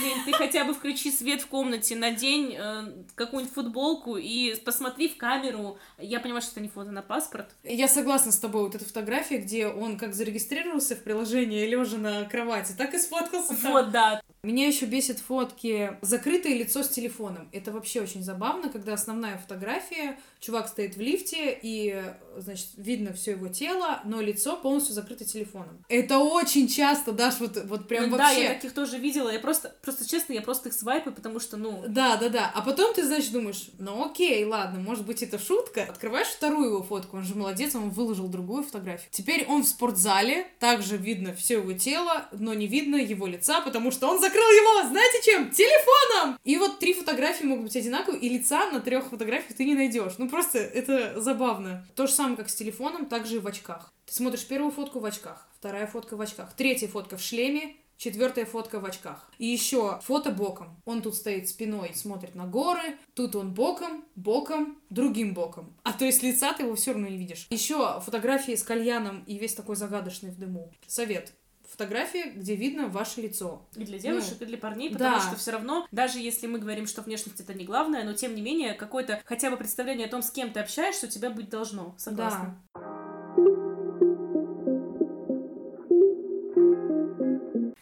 Блин, ты хотя бы включи свет в комнате, надень э, какую-нибудь футболку и посмотри в камеру. Я понимаю, что это не фото на паспорт. Я согласна с тобой, вот эта фотография, где он как зарегистрировался в приложении, лежа на кровати, так и сфоткался. Вот, да. Меня еще бесит фотки «Закрытое лицо с телефоном». Это вообще очень забавно, когда основная фотография, чувак стоит в лифте, и, значит, видно все его тело, но лицо полностью закрыто телефоном. Это очень часто, Даш, вот, вот прям ну, вообще... Да, я таких тоже видела, я просто... Просто, честно, я просто их свайпаю, потому что, ну... Да, да, да. А потом ты, значит, думаешь, ну окей, ладно, может быть, это шутка. Открываешь вторую его фотку, он же молодец, он выложил другую фотографию. Теперь он в спортзале, также видно все его тело, но не видно его лица, потому что он закрыл его, знаете чем? Телефоном! И вот три фотографии могут быть одинаковые, и лица на трех фотографиях ты не найдешь. Ну просто это забавно. То же самое, как с телефоном, также и в очках. Ты смотришь первую фотку в очках, вторая фотка в очках, третья фотка в шлеме, четвертая фотка в очках. И еще фото боком. Он тут стоит спиной, смотрит на горы. Тут он боком, боком, другим боком. А то есть лица ты его все равно не видишь. Еще фотографии с кальяном и весь такой загадочный в дыму. Совет. Фотографии, где видно ваше лицо. И для девушек, ну, и для парней, потому да. что все равно, даже если мы говорим, что внешность это не главное, но тем не менее, какое-то хотя бы представление о том, с кем ты общаешься, у тебя быть должно. Согласна. Да.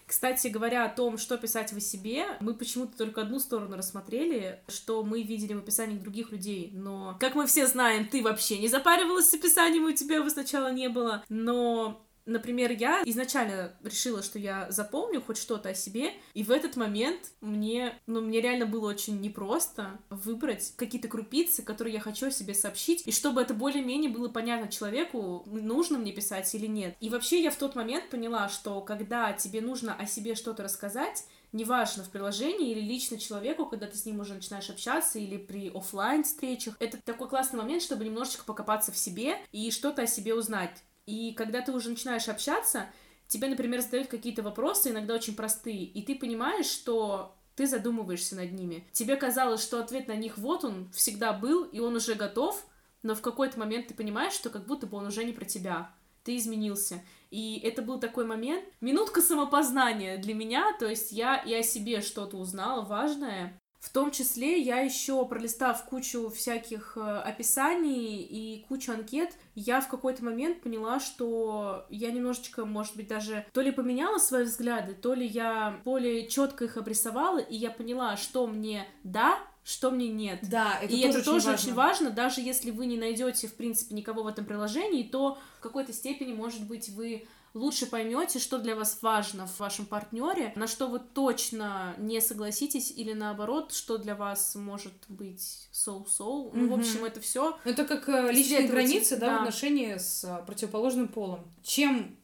Кстати, говоря о том, что писать о себе, мы почему-то только одну сторону рассмотрели, что мы видели в описании других людей, но, как мы все знаем, ты вообще не запаривалась с описанием, у тебя его сначала не было, но... Например, я изначально решила, что я запомню хоть что-то о себе, и в этот момент мне, ну, мне реально было очень непросто выбрать какие-то крупицы, которые я хочу о себе сообщить, и чтобы это более-менее было понятно человеку, нужно мне писать или нет. И вообще я в тот момент поняла, что когда тебе нужно о себе что-то рассказать, неважно, в приложении или лично человеку, когда ты с ним уже начинаешь общаться, или при офлайн встречах. Это такой классный момент, чтобы немножечко покопаться в себе и что-то о себе узнать. И когда ты уже начинаешь общаться, тебе, например, задают какие-то вопросы, иногда очень простые, и ты понимаешь, что ты задумываешься над ними. Тебе казалось, что ответ на них вот он, всегда был, и он уже готов, но в какой-то момент ты понимаешь, что как будто бы он уже не про тебя. Ты изменился. И это был такой момент, минутка самопознания для меня, то есть я и о себе что-то узнала важное. В том числе я еще, пролистав кучу всяких описаний и кучу анкет, я в какой-то момент поняла, что я немножечко, может быть, даже то ли поменяла свои взгляды, то ли я более четко их обрисовала, и я поняла, что мне да, что мне нет. Да, это и тоже это очень тоже важно. очень важно, даже если вы не найдете, в принципе, никого в этом приложении, то в какой-то степени, может быть, вы лучше поймете, что для вас важно в вашем партнере, на что вы точно не согласитесь, или наоборот, что для вас может быть соу-соу. Mm-hmm. Ну, в общем, это все. Это как личные границы, да, да, в отношении с противоположным полом. Чем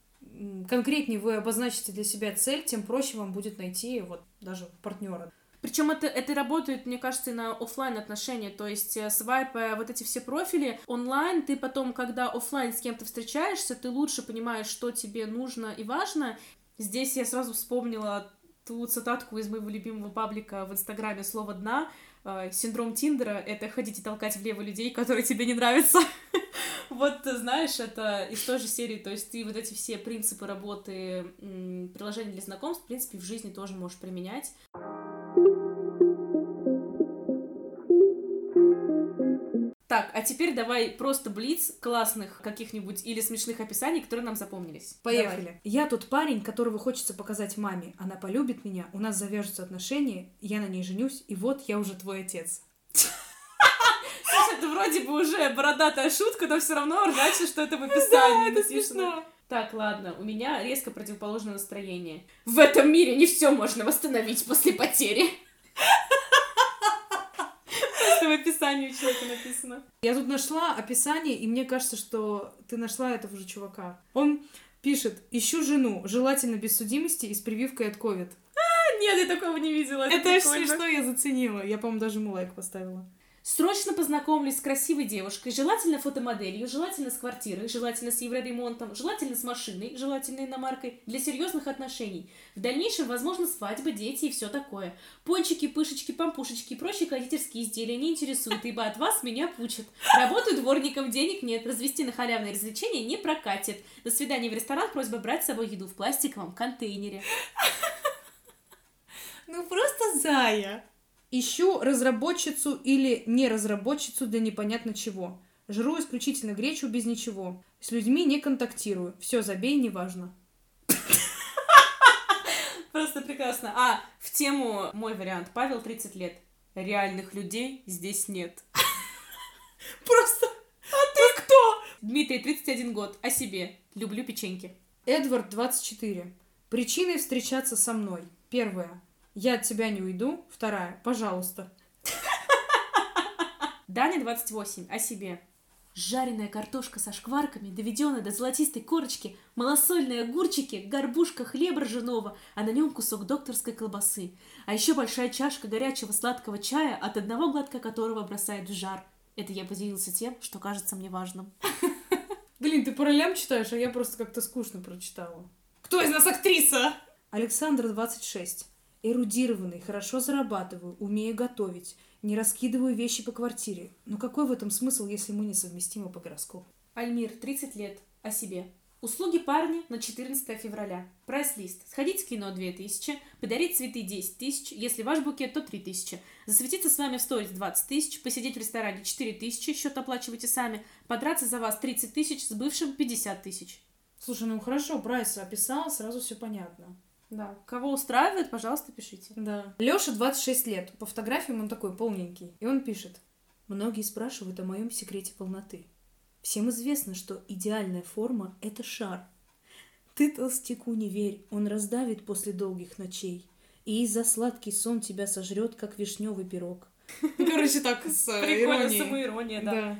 конкретнее вы обозначите для себя цель, тем проще вам будет найти вот даже партнера. Причем это, это работает, мне кажется, и на офлайн отношения, то есть свайпая вот эти все профили онлайн, ты потом, когда офлайн с кем-то встречаешься, ты лучше понимаешь, что тебе нужно и важно. Здесь я сразу вспомнила ту цитатку из моего любимого паблика в Инстаграме «Слово дна». Синдром Тиндера — это ходить и толкать влево людей, которые тебе не нравятся. Вот, знаешь, это из той же серии, то есть ты вот эти все принципы работы приложений для знакомств, в принципе, в жизни тоже можешь применять. Так, а теперь давай просто блиц классных каких-нибудь или смешных описаний, которые нам запомнились. Поехали. Давай. Я тот парень, которого хочется показать маме. Она полюбит меня, у нас завяжутся отношения, я на ней женюсь, и вот я уже твой отец. Слушай, это вроде бы уже бородатая шутка, но все равно ржачно, что это в описании. Да, это смешно. Так, ладно, у меня резко противоположное настроение. В этом мире не все можно восстановить после потери. В описании у человека написано. Я тут нашла описание, и мне кажется, что ты нашла этого же чувака. Он пишет: ищу жену, желательно без судимости и с прививкой от ковид. А, нет, я такого не видела. Это, это все, что я заценила. Я, по-моему, даже ему лайк поставила. Срочно познакомлюсь с красивой девушкой, желательно фотомоделью, желательно с квартирой, желательно с евроремонтом, желательно с машиной, желательно иномаркой, для серьезных отношений. В дальнейшем, возможно, свадьба, дети и все такое. Пончики, пышечки, пампушечки и прочие кондитерские изделия не интересуют, ибо от вас меня пучат. Работаю дворником, денег нет, развести на халявные развлечения не прокатит. До свидания в ресторан, просьба брать с собой еду в пластиковом контейнере. Ну просто зая. Ищу разработчицу или не разработчицу для непонятно чего. Жру исключительно гречу без ничего. С людьми не контактирую. Все, забей, неважно. Просто прекрасно. А, в тему мой вариант. Павел, тридцать лет. Реальных людей здесь нет. Просто, а ты кто? Дмитрий, тридцать один год. О себе. Люблю печеньки. Эдвард, двадцать четыре. Причины встречаться со мной. Первая. Я от тебя не уйду. Вторая. Пожалуйста. Даня, двадцать восемь. О себе. Жареная картошка со шкварками, доведенная до золотистой корочки, малосольные огурчики, горбушка хлеба ржаного, а на нем кусок докторской колбасы. А еще большая чашка горячего сладкого чая, от одного глотка которого бросает в жар. Это я поделился тем, что кажется мне важным. Блин, ты по ролям читаешь, а я просто как-то скучно прочитала. Кто из нас актриса? Александр, двадцать шесть. Эрудированный, хорошо зарабатываю, умею готовить, не раскидываю вещи по квартире. Но какой в этом смысл, если мы несовместимы по гороскопу? Альмир, тридцать лет. О себе. Услуги парня на четырнадцатое февраля. Прайс-лист. Сходить в кино две тысячи, подарить цветы десять тысяч, если ваш букет, то три тысячи. Засветиться с вами в сторис двадцать тысяч, посидеть в ресторане четыре тысячи, счет оплачивайте сами, подраться за вас тридцать тысяч, с бывшим пятьдесят тысяч. Слушай, ну хорошо, Прайс описал, сразу все понятно. Да. Кого устраивает, пожалуйста, пишите. Да. Лёша, двадцать шесть лет. По фотографиям он такой полненький. И он пишет. Многие спрашивают о моем секрете полноты. Всем известно, что идеальная форма – это шар. Ты толстяку не верь, он раздавит после долгих ночей. И из-за сладкий сон тебя сожрет, как вишневый пирог. Короче, так с иронией. Прикольно, самоирония, да.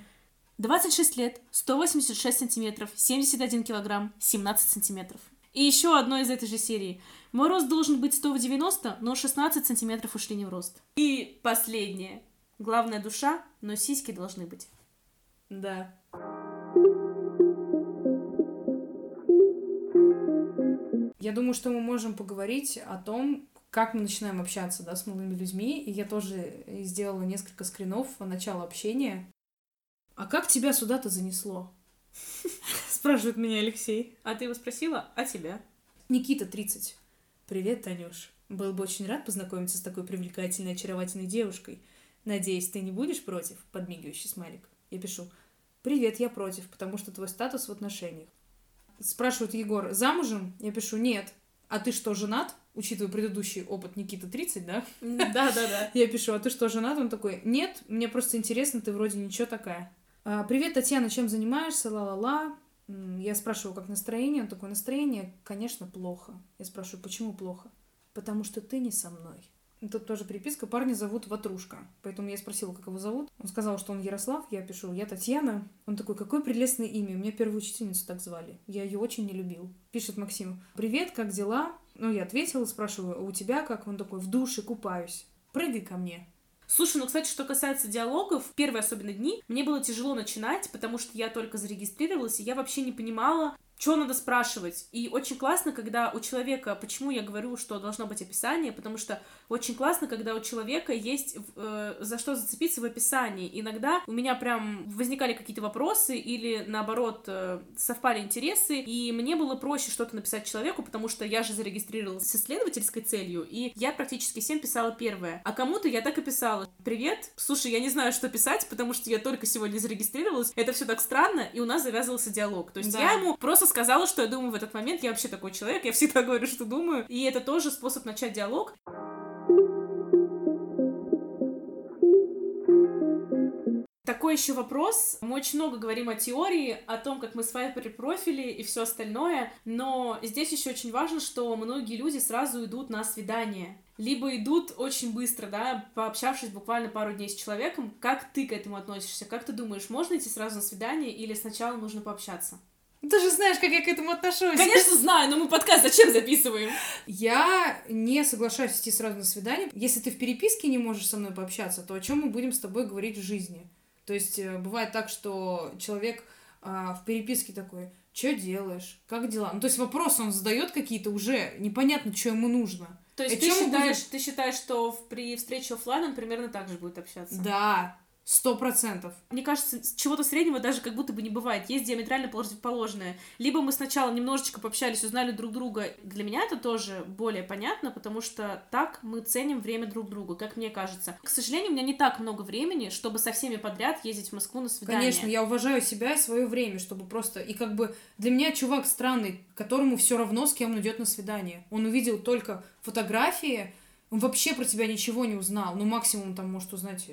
двадцать шесть лет, сто восемьдесят шесть сантиметров, семьдесят один килограмм, семнадцать сантиметров. И еще одно из этой же серии. Мой рост должен быть сто девяносто, но шестнадцать сантиметров ушли не в рост. И последнее. Главная душа, но сиськи должны быть. Да. Я думаю, что мы можем поговорить о том, как мы начинаем общаться, да, с молодыми людьми. И я тоже сделала несколько скринов начала общения. А как тебя сюда-то занесло? Спрашивает меня Алексей. А ты его спросила? А тебя? Никита, тридцать. Привет, Танюш. Был бы очень рад познакомиться с такой привлекательной, очаровательной девушкой. Надеюсь, ты не будешь против? Подмигивающий смайлик. Я пишу: привет, я против, потому что твой статус в отношениях. Спрашивают: Егор, замужем? Я пишу: нет. А ты что, женат? Учитывая предыдущий опыт Никита, тридцать, да? Да-да-да. Я пишу: а ты что, женат? Он такой: нет, мне просто интересно, ты вроде ничего такая. Привет, Татьяна, чем занимаешься? Ла-ла-ла. Я спрашиваю, как настроение? Он такой: настроение, конечно, плохо. Я спрашиваю: почему плохо? Потому что ты не со мной. Тут тоже приписка: парня зовут Ватрушка. Поэтому я спросила, как его зовут. Он сказал, что он Ярослав. Я пишу: я Татьяна. Он такой: какое прелестное имя. У меня первую учительницу так звали. Я ее очень не любил. Пишет Максим: привет, как дела? Ну, я ответила, спрашиваю: а у тебя как? Он такой: в душе купаюсь. Прыгай ко мне. Слушай, ну, кстати, что касается диалогов, в первые особенно дни мне было тяжело начинать, потому что я только зарегистрировалась, и я вообще не понимала, что надо спрашивать. И очень классно, когда у человека... Почему я говорю, что должно быть описание? Потому что очень классно, когда у человека есть э, за что зацепиться в описании. Иногда у меня прям возникали какие-то вопросы или, наоборот, э, совпали интересы, и мне было проще что-то написать человеку, потому что я же зарегистрировалась с исследовательской целью, и я практически всем писала первое. А кому-то я так и писала: привет, слушай, я не знаю, что писать, потому что я только сегодня зарегистрировалась, это все так странно, и у нас завязывался диалог. То есть да. Я ему просто сказала, что я думаю в этот момент. Я вообще такой человек, я всегда говорю, что думаю. И это тоже способ начать диалог. Такой еще вопрос. Мы очень много говорим о теории, о том, как мы свайпали профили и все остальное, но здесь еще очень важно, что многие люди сразу идут на свидание. Либо идут очень быстро, да, пообщавшись буквально пару дней с человеком. Как ты к этому относишься? Как ты думаешь, можно идти сразу на свидание или сначала нужно пообщаться? Ты же знаешь, как я к этому отношусь. Конечно знаю, но мы подкаст зачем записываем? Я не соглашаюсь идти сразу на свидание. Если ты в переписке не можешь со мной пообщаться, то о чем мы будем с тобой говорить в жизни? То есть бывает так, что человек а, в переписке такой: что делаешь, как дела? Ну, то есть вопросы он задает какие-то уже, непонятно, что ему нужно. То есть ты считаешь, будем... ты считаешь, что при встрече офлайн он примерно так же будет общаться? Да. Сто процентов. Мне кажется, чего-то среднего даже как будто бы не бывает. Есть диаметрально противоположное. Либо мы сначала немножечко пообщались, узнали друг друга. Для меня это тоже более понятно, потому что так мы ценим время друг друга, как мне кажется. К сожалению, у меня не так много времени, чтобы со всеми подряд ездить в Москву на свидание. Конечно, я уважаю себя и свое время, чтобы просто... И как бы для меня чувак странный, которому все равно, с кем он идет на свидание. Он увидел только фотографии, он вообще про тебя ничего не узнал. Ну, максимум там может узнать...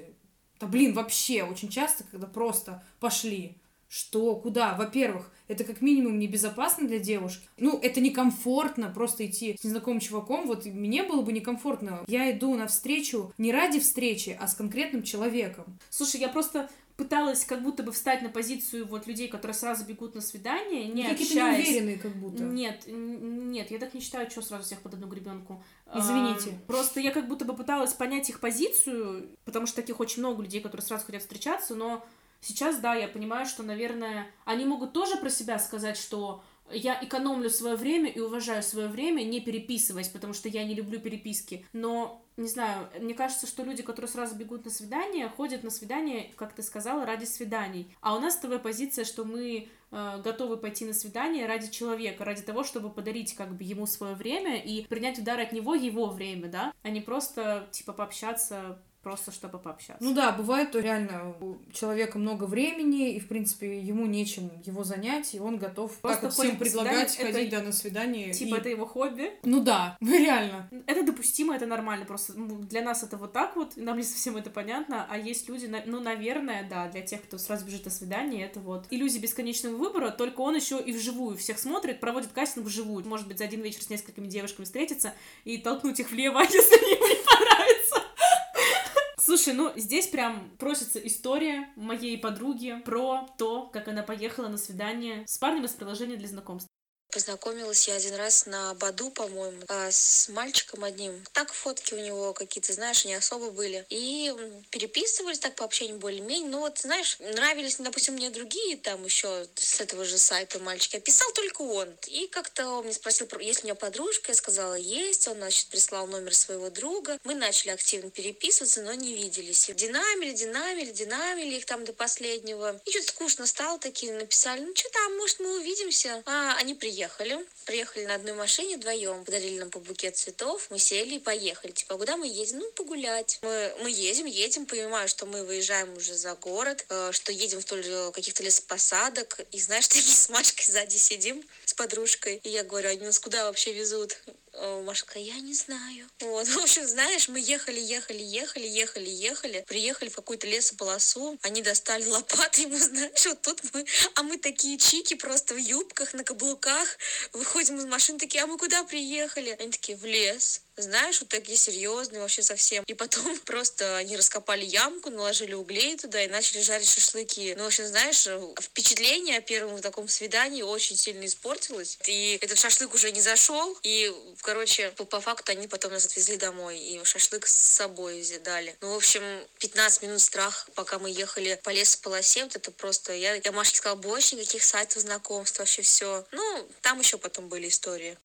Да блин, вообще, очень часто, когда просто пошли, что, куда, во-первых, это как минимум небезопасно для девушки, ну, это некомфортно просто идти с незнакомым чуваком, вот мне было бы некомфортно, я иду навстречу не ради встречи, а с конкретным человеком. Слушай, я просто... пыталась как будто бы встать на позицию вот людей, которые сразу бегут на свидание, не общаясь. Какие-то неуверенные как будто. Нет, нет, я так не считаю, что сразу всех под одну гребенку. Извините. А, просто я как будто бы пыталась понять их позицию, потому что таких очень много людей, которые сразу хотят встречаться, но сейчас, да, я понимаю, что, наверное, они могут тоже про себя сказать, что я экономлю свое время и уважаю свое время, не переписываясь, потому что я не люблю переписки, но... Не знаю, мне кажется, что люди, которые сразу бегут на свидание, ходят на свидание, как ты сказала, ради свиданий. А у нас с тобой позиция, что мы э, готовы пойти на свидание ради человека, ради того, чтобы подарить как бы ему свое время и принять удар от него его время, да? А не просто, типа, пообщаться, просто чтобы пообщаться. Ну да, бывает, то реально у человека много времени, и, в принципе, ему нечем его занять, и он готов просто так вот всем предлагать свидание, ходить это, да, на свидание. Типа и... это его хобби. Ну да, реально. Это допустимо, это нормально, просто для нас это вот так вот, нам не совсем это понятно, а есть люди, ну, наверное, да, для тех, кто сразу бежит на свидание, это вот иллюзия бесконечного выбора, только он еще и вживую всех смотрит, проводит кастинг вживую. Может быть, за один вечер с несколькими девушками встретиться и толкнуть их влево, если им не понравится. Слушай, ну, здесь прям просится история моей подруги про то, как она поехала на свидание с парнем из приложения для знакомств. Познакомилась я один раз на Баду, по-моему, с мальчиком одним. Так фотки у него какие-то, знаешь, не особо были. И переписывались так по общению более-менее. Ну вот, знаешь, нравились, допустим, мне другие там еще с этого же сайта мальчики. А писал только он. И как-то он мне спросил, есть ли у меня подружка. Я сказала, есть. Он, значит, прислал номер своего друга. Мы начали активно переписываться, но не виделись. И динамили, динамили, динамили их там до последнего. И что-то скучно стало, такие написали, ну что там, может, мы увидимся. А они приехали. Приехали. Приехали на одной машине вдвоем, подарили нам по букет цветов, мы сели и поехали. Типа, а куда мы едем? Ну, погулять. Мы, мы едем, едем, понимаю, что мы выезжаем уже за город, э, что едем вдоль каких-то лесопосадок. И знаешь, такие с Машкой сзади сидим, с подружкой. И я говорю, они нас куда вообще везут? Машка, я не знаю. Вот, в общем, знаешь, мы ехали, ехали, ехали, ехали, ехали, приехали в какую-то лесополосу, они достали лопаты, ему, знаешь, вот тут мы, а мы такие чики просто в юбках, на каблуках, выходим из машины, такие, а мы куда приехали? Они такие, в лес. Знаешь, вот такие серьезные вообще совсем. И потом просто они раскопали ямку, наложили углей туда и начали жарить шашлыки. Ну, в общем, знаешь, впечатление о первом таком свидании очень сильно испортилось. И этот шашлык уже не зашел. И, короче, по, по факту они потом нас отвезли домой. И шашлык с собой взяли. Ну, в общем, пятнадцать минут страха, пока мы ехали по лесополосе. Вот это просто... Я, я Машке сказала, больше никаких сайтов знакомств, вообще все. Ну, там еще потом были истории.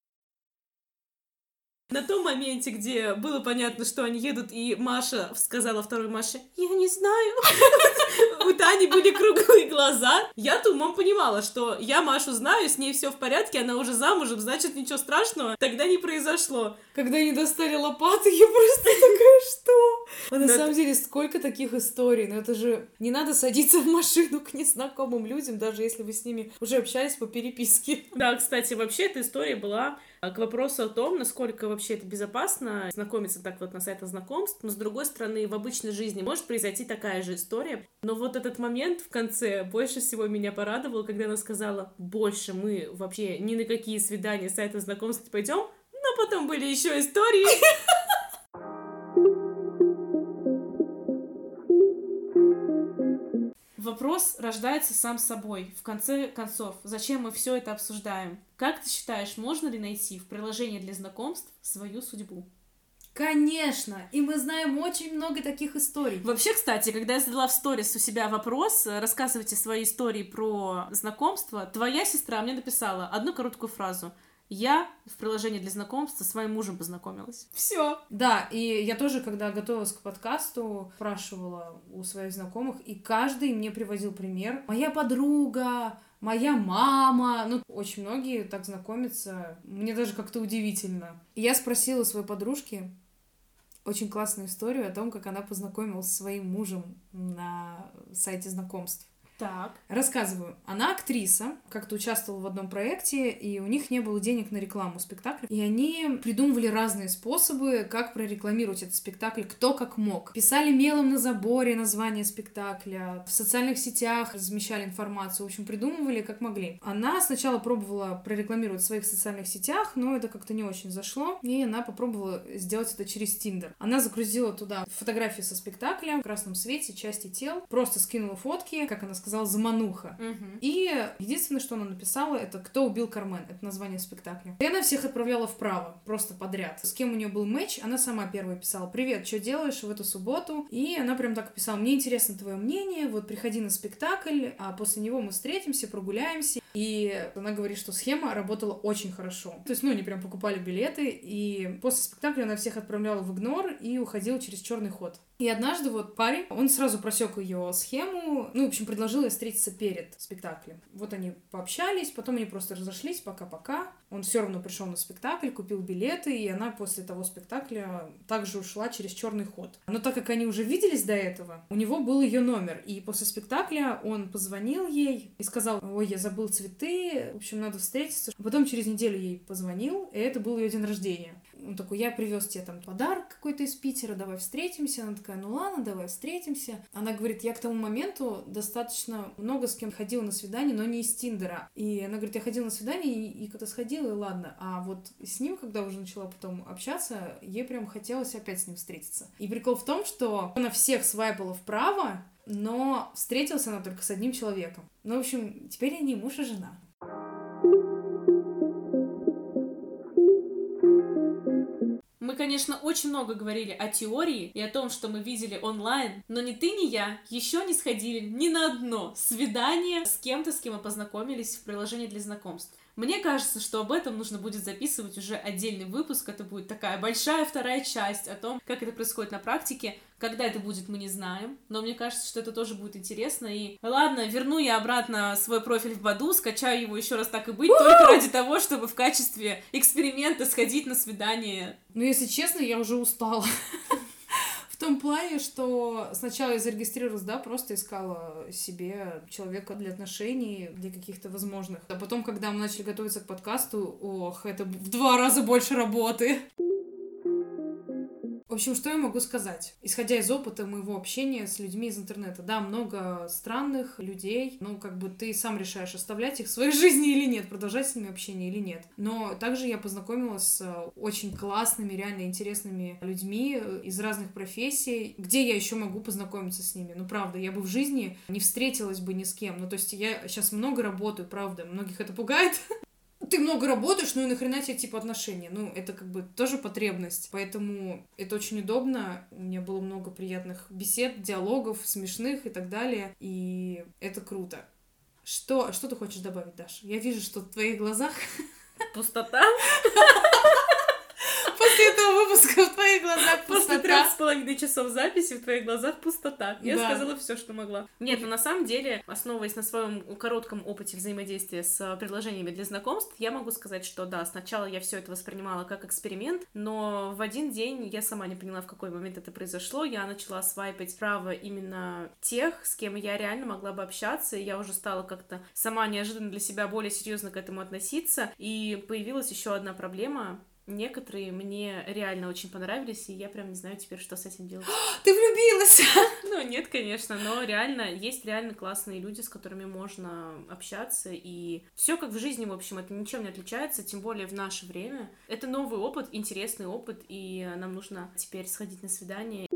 На том моменте, где было понятно, что они едут, и Маша сказала второй Маше, я не знаю. У Тани были круглые глаза. Я-то умом понимала, что я Машу знаю, с ней все в порядке, она уже замужем, значит, ничего страшного. Тогда не произошло. Когда они достали лопаты, я просто такая, что? А на самом деле, сколько таких историй. Но это же не надо садиться в машину к незнакомым людям, даже если вы с ними уже общались по переписке. Да, кстати, вообще эта история была... К вопросу о том, насколько вообще это безопасно знакомиться так вот на сайтах знакомств. Но, с другой стороны, в обычной жизни может произойти такая же история. Но вот этот момент в конце больше всего меня порадовал, когда она сказала, больше мы вообще ни на какие свидания сайта знакомств не пойдем. Но потом были еще истории... Вопрос рождается сам собой. В конце концов, зачем мы все это обсуждаем? Как ты считаешь, можно ли найти в приложении для знакомств свою судьбу? Конечно! И мы знаем очень много таких историй. Вообще, кстати, когда я задала в сторис у себя вопрос, рассказывайте свои истории про знакомство, твоя сестра мне написала одну короткую фразу. Я в приложении для знакомств со своим мужем познакомилась. Все. Да, и я тоже, когда готовилась к подкасту, спрашивала у своих знакомых, и каждый мне приводил пример. Моя подруга, моя мама. Ну, очень многие так знакомятся. Мне даже как-то удивительно. И я спросила своей подружки очень классную историю о том, как она познакомилась со своим мужем на сайте знакомств. Так. Рассказываю. Она актриса, как-то участвовала в одном проекте, и у них не было денег на рекламу спектакля. И они придумывали разные способы, как прорекламировать этот спектакль, кто как мог. Писали мелом на заборе название спектакля, в социальных сетях размещали информацию, в общем, придумывали как могли. Она сначала пробовала прорекламировать в своих социальных сетях, но это как-то не очень зашло, и она попробовала сделать это через Тиндер. Она загрузила туда фотографии со спектакля в красном свете, части тел, просто скинула фотки, как она сказала, замануха. Угу. И единственное, что она написала, это «Кто убил Кармен?» Это название спектакля. И она всех отправляла вправо, просто подряд. С кем у нее был матч, она сама первая писала «Привет, что делаешь в эту субботу?» И она прям так писала «Мне интересно твое мнение, вот приходи на спектакль, а после него мы встретимся, прогуляемся». И она говорит, что схема работала очень хорошо. То есть, ну, они прям покупали билеты, и после спектакля она всех отправляла в игнор и уходила через черный ход. И однажды вот парень, он сразу просек ее схему, ну, в общем, предложил ей встретиться перед спектаклем. Вот они пообщались, потом они просто разошлись, пока-пока. Он все равно пришел на спектакль, купил билеты, и она после того спектакля также ушла через черный ход. Но так как они уже виделись до этого, у него был ее номер, и после спектакля он позвонил ей и сказал, ой, я забыл цветы. Цветы, в общем, надо встретиться. Потом через неделю ей позвонил, и это был ее день рождения. Он такой, я привез тебе там подарок какой-то из Питера, давай встретимся. Она такая, ну ладно, давай встретимся. Она говорит, я к тому моменту достаточно много с кем ходила на свидание, но не из Тиндера. И она говорит, я ходила на свидание, и, и когда сходила, и ладно. А вот с ним, когда уже начала потом общаться, ей прям хотелось опять с ним встретиться. И прикол в том, что она всех свайпала вправо, но встретилась она только с одним человеком. Ну, в общем, теперь они муж и жена. Мы, конечно, очень много говорили о теории и о том, что мы видели онлайн, но ни ты, ни я еще не сходили ни на одно свидание с кем-то, с кем мы познакомились в приложении для знакомств. Мне кажется, что об этом нужно будет записывать уже отдельный выпуск, это будет такая большая вторая часть о том, как это происходит на практике. Когда это будет, мы не знаем, но мне кажется, что это тоже будет интересно, и ладно, верну я обратно свой профиль в Баду, скачаю его еще раз, так и быть, только ради того, чтобы в качестве эксперимента сходить на свидание. Ну, если честно, я уже устала. В том плане, что сначала я зарегистрировалась, да, просто искала себе человека для отношений, для каких-то возможных. А потом, когда мы начали готовиться к подкасту, ох, это в два раза больше работы. В общем, что я могу сказать? Исходя из опыта моего общения с людьми из интернета, да, много странных людей, ну, как бы ты сам решаешь, оставлять их в своей жизни или нет, продолжать с ними общение или нет. Но также я познакомилась с очень классными, реально интересными людьми из разных профессий, где я еще могу познакомиться с ними. Ну, правда, я бы в жизни не встретилась бы ни с кем. Ну, то есть я сейчас много работаю, правда, многих это пугает. Ты много работаешь, ну и нахрена тебе, типа, отношения? Ну, это как бы тоже потребность. Поэтому это очень удобно. У меня было много приятных бесед, диалогов, смешных и так далее. И это круто. Что, что ты хочешь добавить, Даша? Я вижу, что в твоих глазах... Пустота. После этого выпуска в твоих глазах пустота. После трех с половиной часов записи в твоих глазах пустота. Я да. сказала все, что могла. Нет, но ну, на самом деле, основываясь на своем коротком опыте взаимодействия с предложениями для знакомств, я могу сказать, что да, сначала я все это воспринимала как эксперимент, но в один день я сама не поняла, в какой момент это произошло. Я начала свайпать вправо именно тех, с кем я реально могла бы общаться, и я уже стала как-то сама неожиданно для себя более серьезно к этому относиться, и появилась еще одна проблема. Некоторые мне реально очень понравились, и я прям не знаю теперь, что с этим делать. Ты влюбилась? Ну, нет, конечно, но реально, есть реально классные люди, с которыми можно общаться, и все как в жизни, в общем, это ничем не отличается, тем более в наше время. Это новый опыт, интересный опыт, и нам нужно теперь сходить на свидание.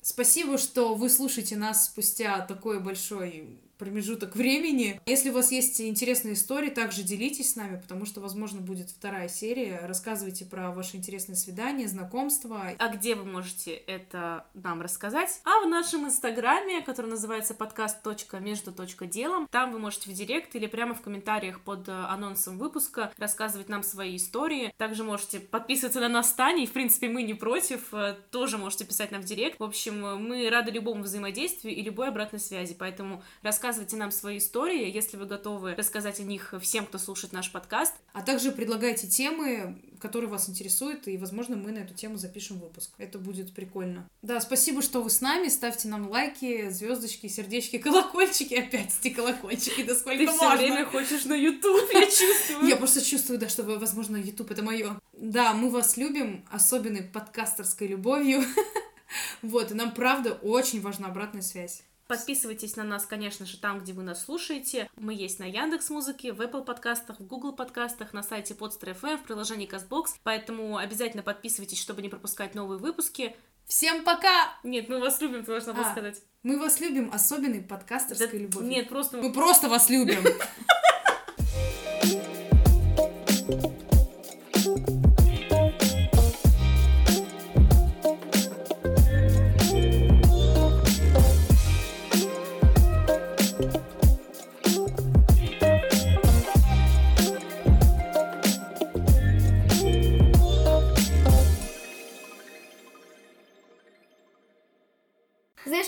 Спасибо, что вы слушаете нас спустя такой большой... промежуток времени. Если у вас есть интересные истории, также делитесь с нами, потому что, возможно, будет вторая серия. Рассказывайте про ваши интересные свидания, знакомства. А где вы можете это нам рассказать? А в нашем инстаграме, который называется подкаст точка между точка делом. Там вы можете в директ или прямо в комментариях под анонсом выпуска рассказывать нам свои истории. Также можете подписываться на нас с Таней. В принципе, мы не против. Тоже можете писать нам в директ. В общем, мы рады любому взаимодействию и любой обратной связи. Поэтому рассказывайте Рассказывайте нам свои истории, если вы готовы рассказать о них всем, кто слушает наш подкаст. А также предлагайте темы, которые вас интересуют, и, возможно, мы на эту тему запишем выпуск. Это будет прикольно. Да, спасибо, что вы с нами. Ставьте нам лайки, звездочки, сердечки, колокольчики. Опять эти колокольчики, да сколько можно. Ты все время хочешь на YouTube, я чувствую. Я просто чувствую, да, что, возможно, YouTube — это мое. Да, мы вас любим, особенной подкастерской любовью. Вот, и нам, правда, очень важна обратная связь. Подписывайтесь на нас, конечно же, там, где вы нас слушаете. Мы есть на Яндекс.Музыке, в Apple подкастах, в Google подкастах, на сайте Podster.fm, в приложении Castbox. Поэтому обязательно подписывайтесь, чтобы не пропускать новые выпуски. Всем пока! Нет, мы вас любим, ты должна была а, сказать. Мы вас любим, особенной подкастерской да, любовью. Нет, просто... Мы просто вас любим!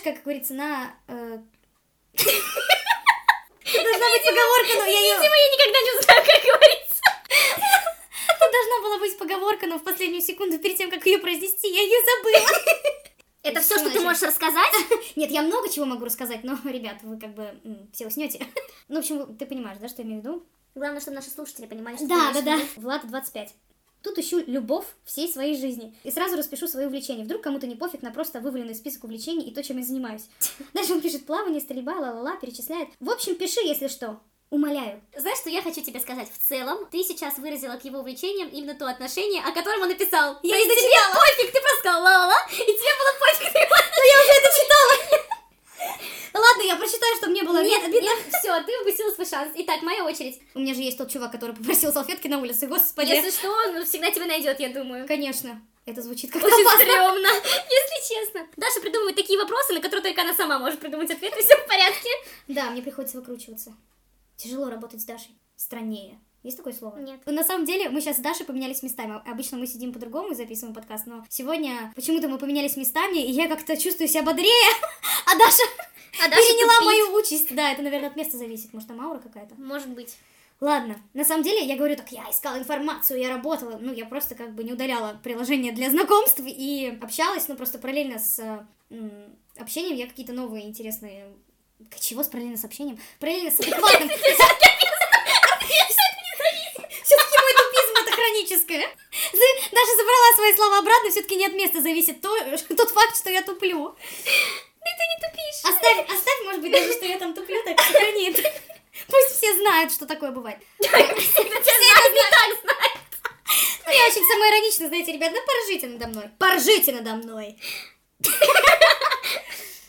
Как говорится, на... Э... Должна быть поговорка, но я ее... Видимо, я никогда не знаю, как говорится. Тут должна была быть поговорка, но в последнюю секунду, перед тем, как ее произнести, я ее забыла. Это все, что ты можешь рассказать? Нет, я много чего могу рассказать, но, ребят, вы как бы все уснете. Ну, в общем, ты понимаешь, да, что я имею в виду? Главное, чтобы наши слушатели понимали, что... Да, да, да. Влад, двадцать пять. Тут ищу любовь всей своей жизни. И сразу распишу свои увлечения. Вдруг кому-то не пофиг на просто вываленный список увлечений и то, чем я занимаюсь. Дальше он пишет плавание, стрельба, ла-ла-ла, перечисляет. В общем, пиши, если что. Умоляю. Знаешь, что я хочу тебе сказать? В целом, ты сейчас выразила к его увлечениям именно то отношение, о котором он написал. Я не зачитала. Пофиг, ты просто сказала ла-ла-ла, и тебе было пофиг. Но я уже это читала. Ладно, я прочитаю, что мне было. было обидно. Нет, обидно. Все, ты упустила свой шанс. Итак, моя очередь. У меня же есть тот чувак, который попросил салфетки на улице, господи. Если что, он всегда тебя найдет, я думаю. Конечно. Это звучит как-то стрёмно, если честно. Даша придумывает такие вопросы, на которые только она сама может придумать ответ, и все в порядке. Да, мне приходится выкручиваться. Тяжело работать с Дашей. Страннее. Есть такое слово? Нет. На самом деле, мы сейчас с Дашей поменялись местами. Обычно мы сидим по-другому и записываем подкаст, но сегодня почему-то мы поменялись местами, и я как-то чувствую себя бодрее, а Даша, а Даша переняла тупит. Мою участь. Да, это, наверное, от места зависит. Может, там аура какая-то? Может быть. Ладно, на самом деле, я говорю так, я искала информацию, я работала, ну, я просто как бы не удаляла приложение для знакомств и общалась, ну, просто параллельно с м- общением я какие-то новые интересные... Чего с параллельно с общением? Параллельно с адекватным... Все-таки мой тупизм это хроническое. Даша забрала свои слова обратно, все-таки не от места зависит тот факт, что я туплю. Да ты не тупишь. Оставь, оставь, может быть, даже, что я там туплю, так сохранит. Пусть все знают, что такое бывает. Все это не так знают. Ну, я очень самоиронично, знаете, ребят, ну поржите надо мной. Поржите надо мной.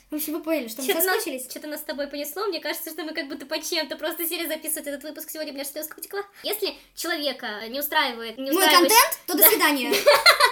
В общем, вы поняли, что мы соскучились. Что-то нас с тобой понесло. Мне кажется, что мы как будто по чем-то просто сели записывать этот выпуск. Сегодня у меня что-то утекла. Если человека не устраивает... Не устраивает... Мой контент, то до свидания.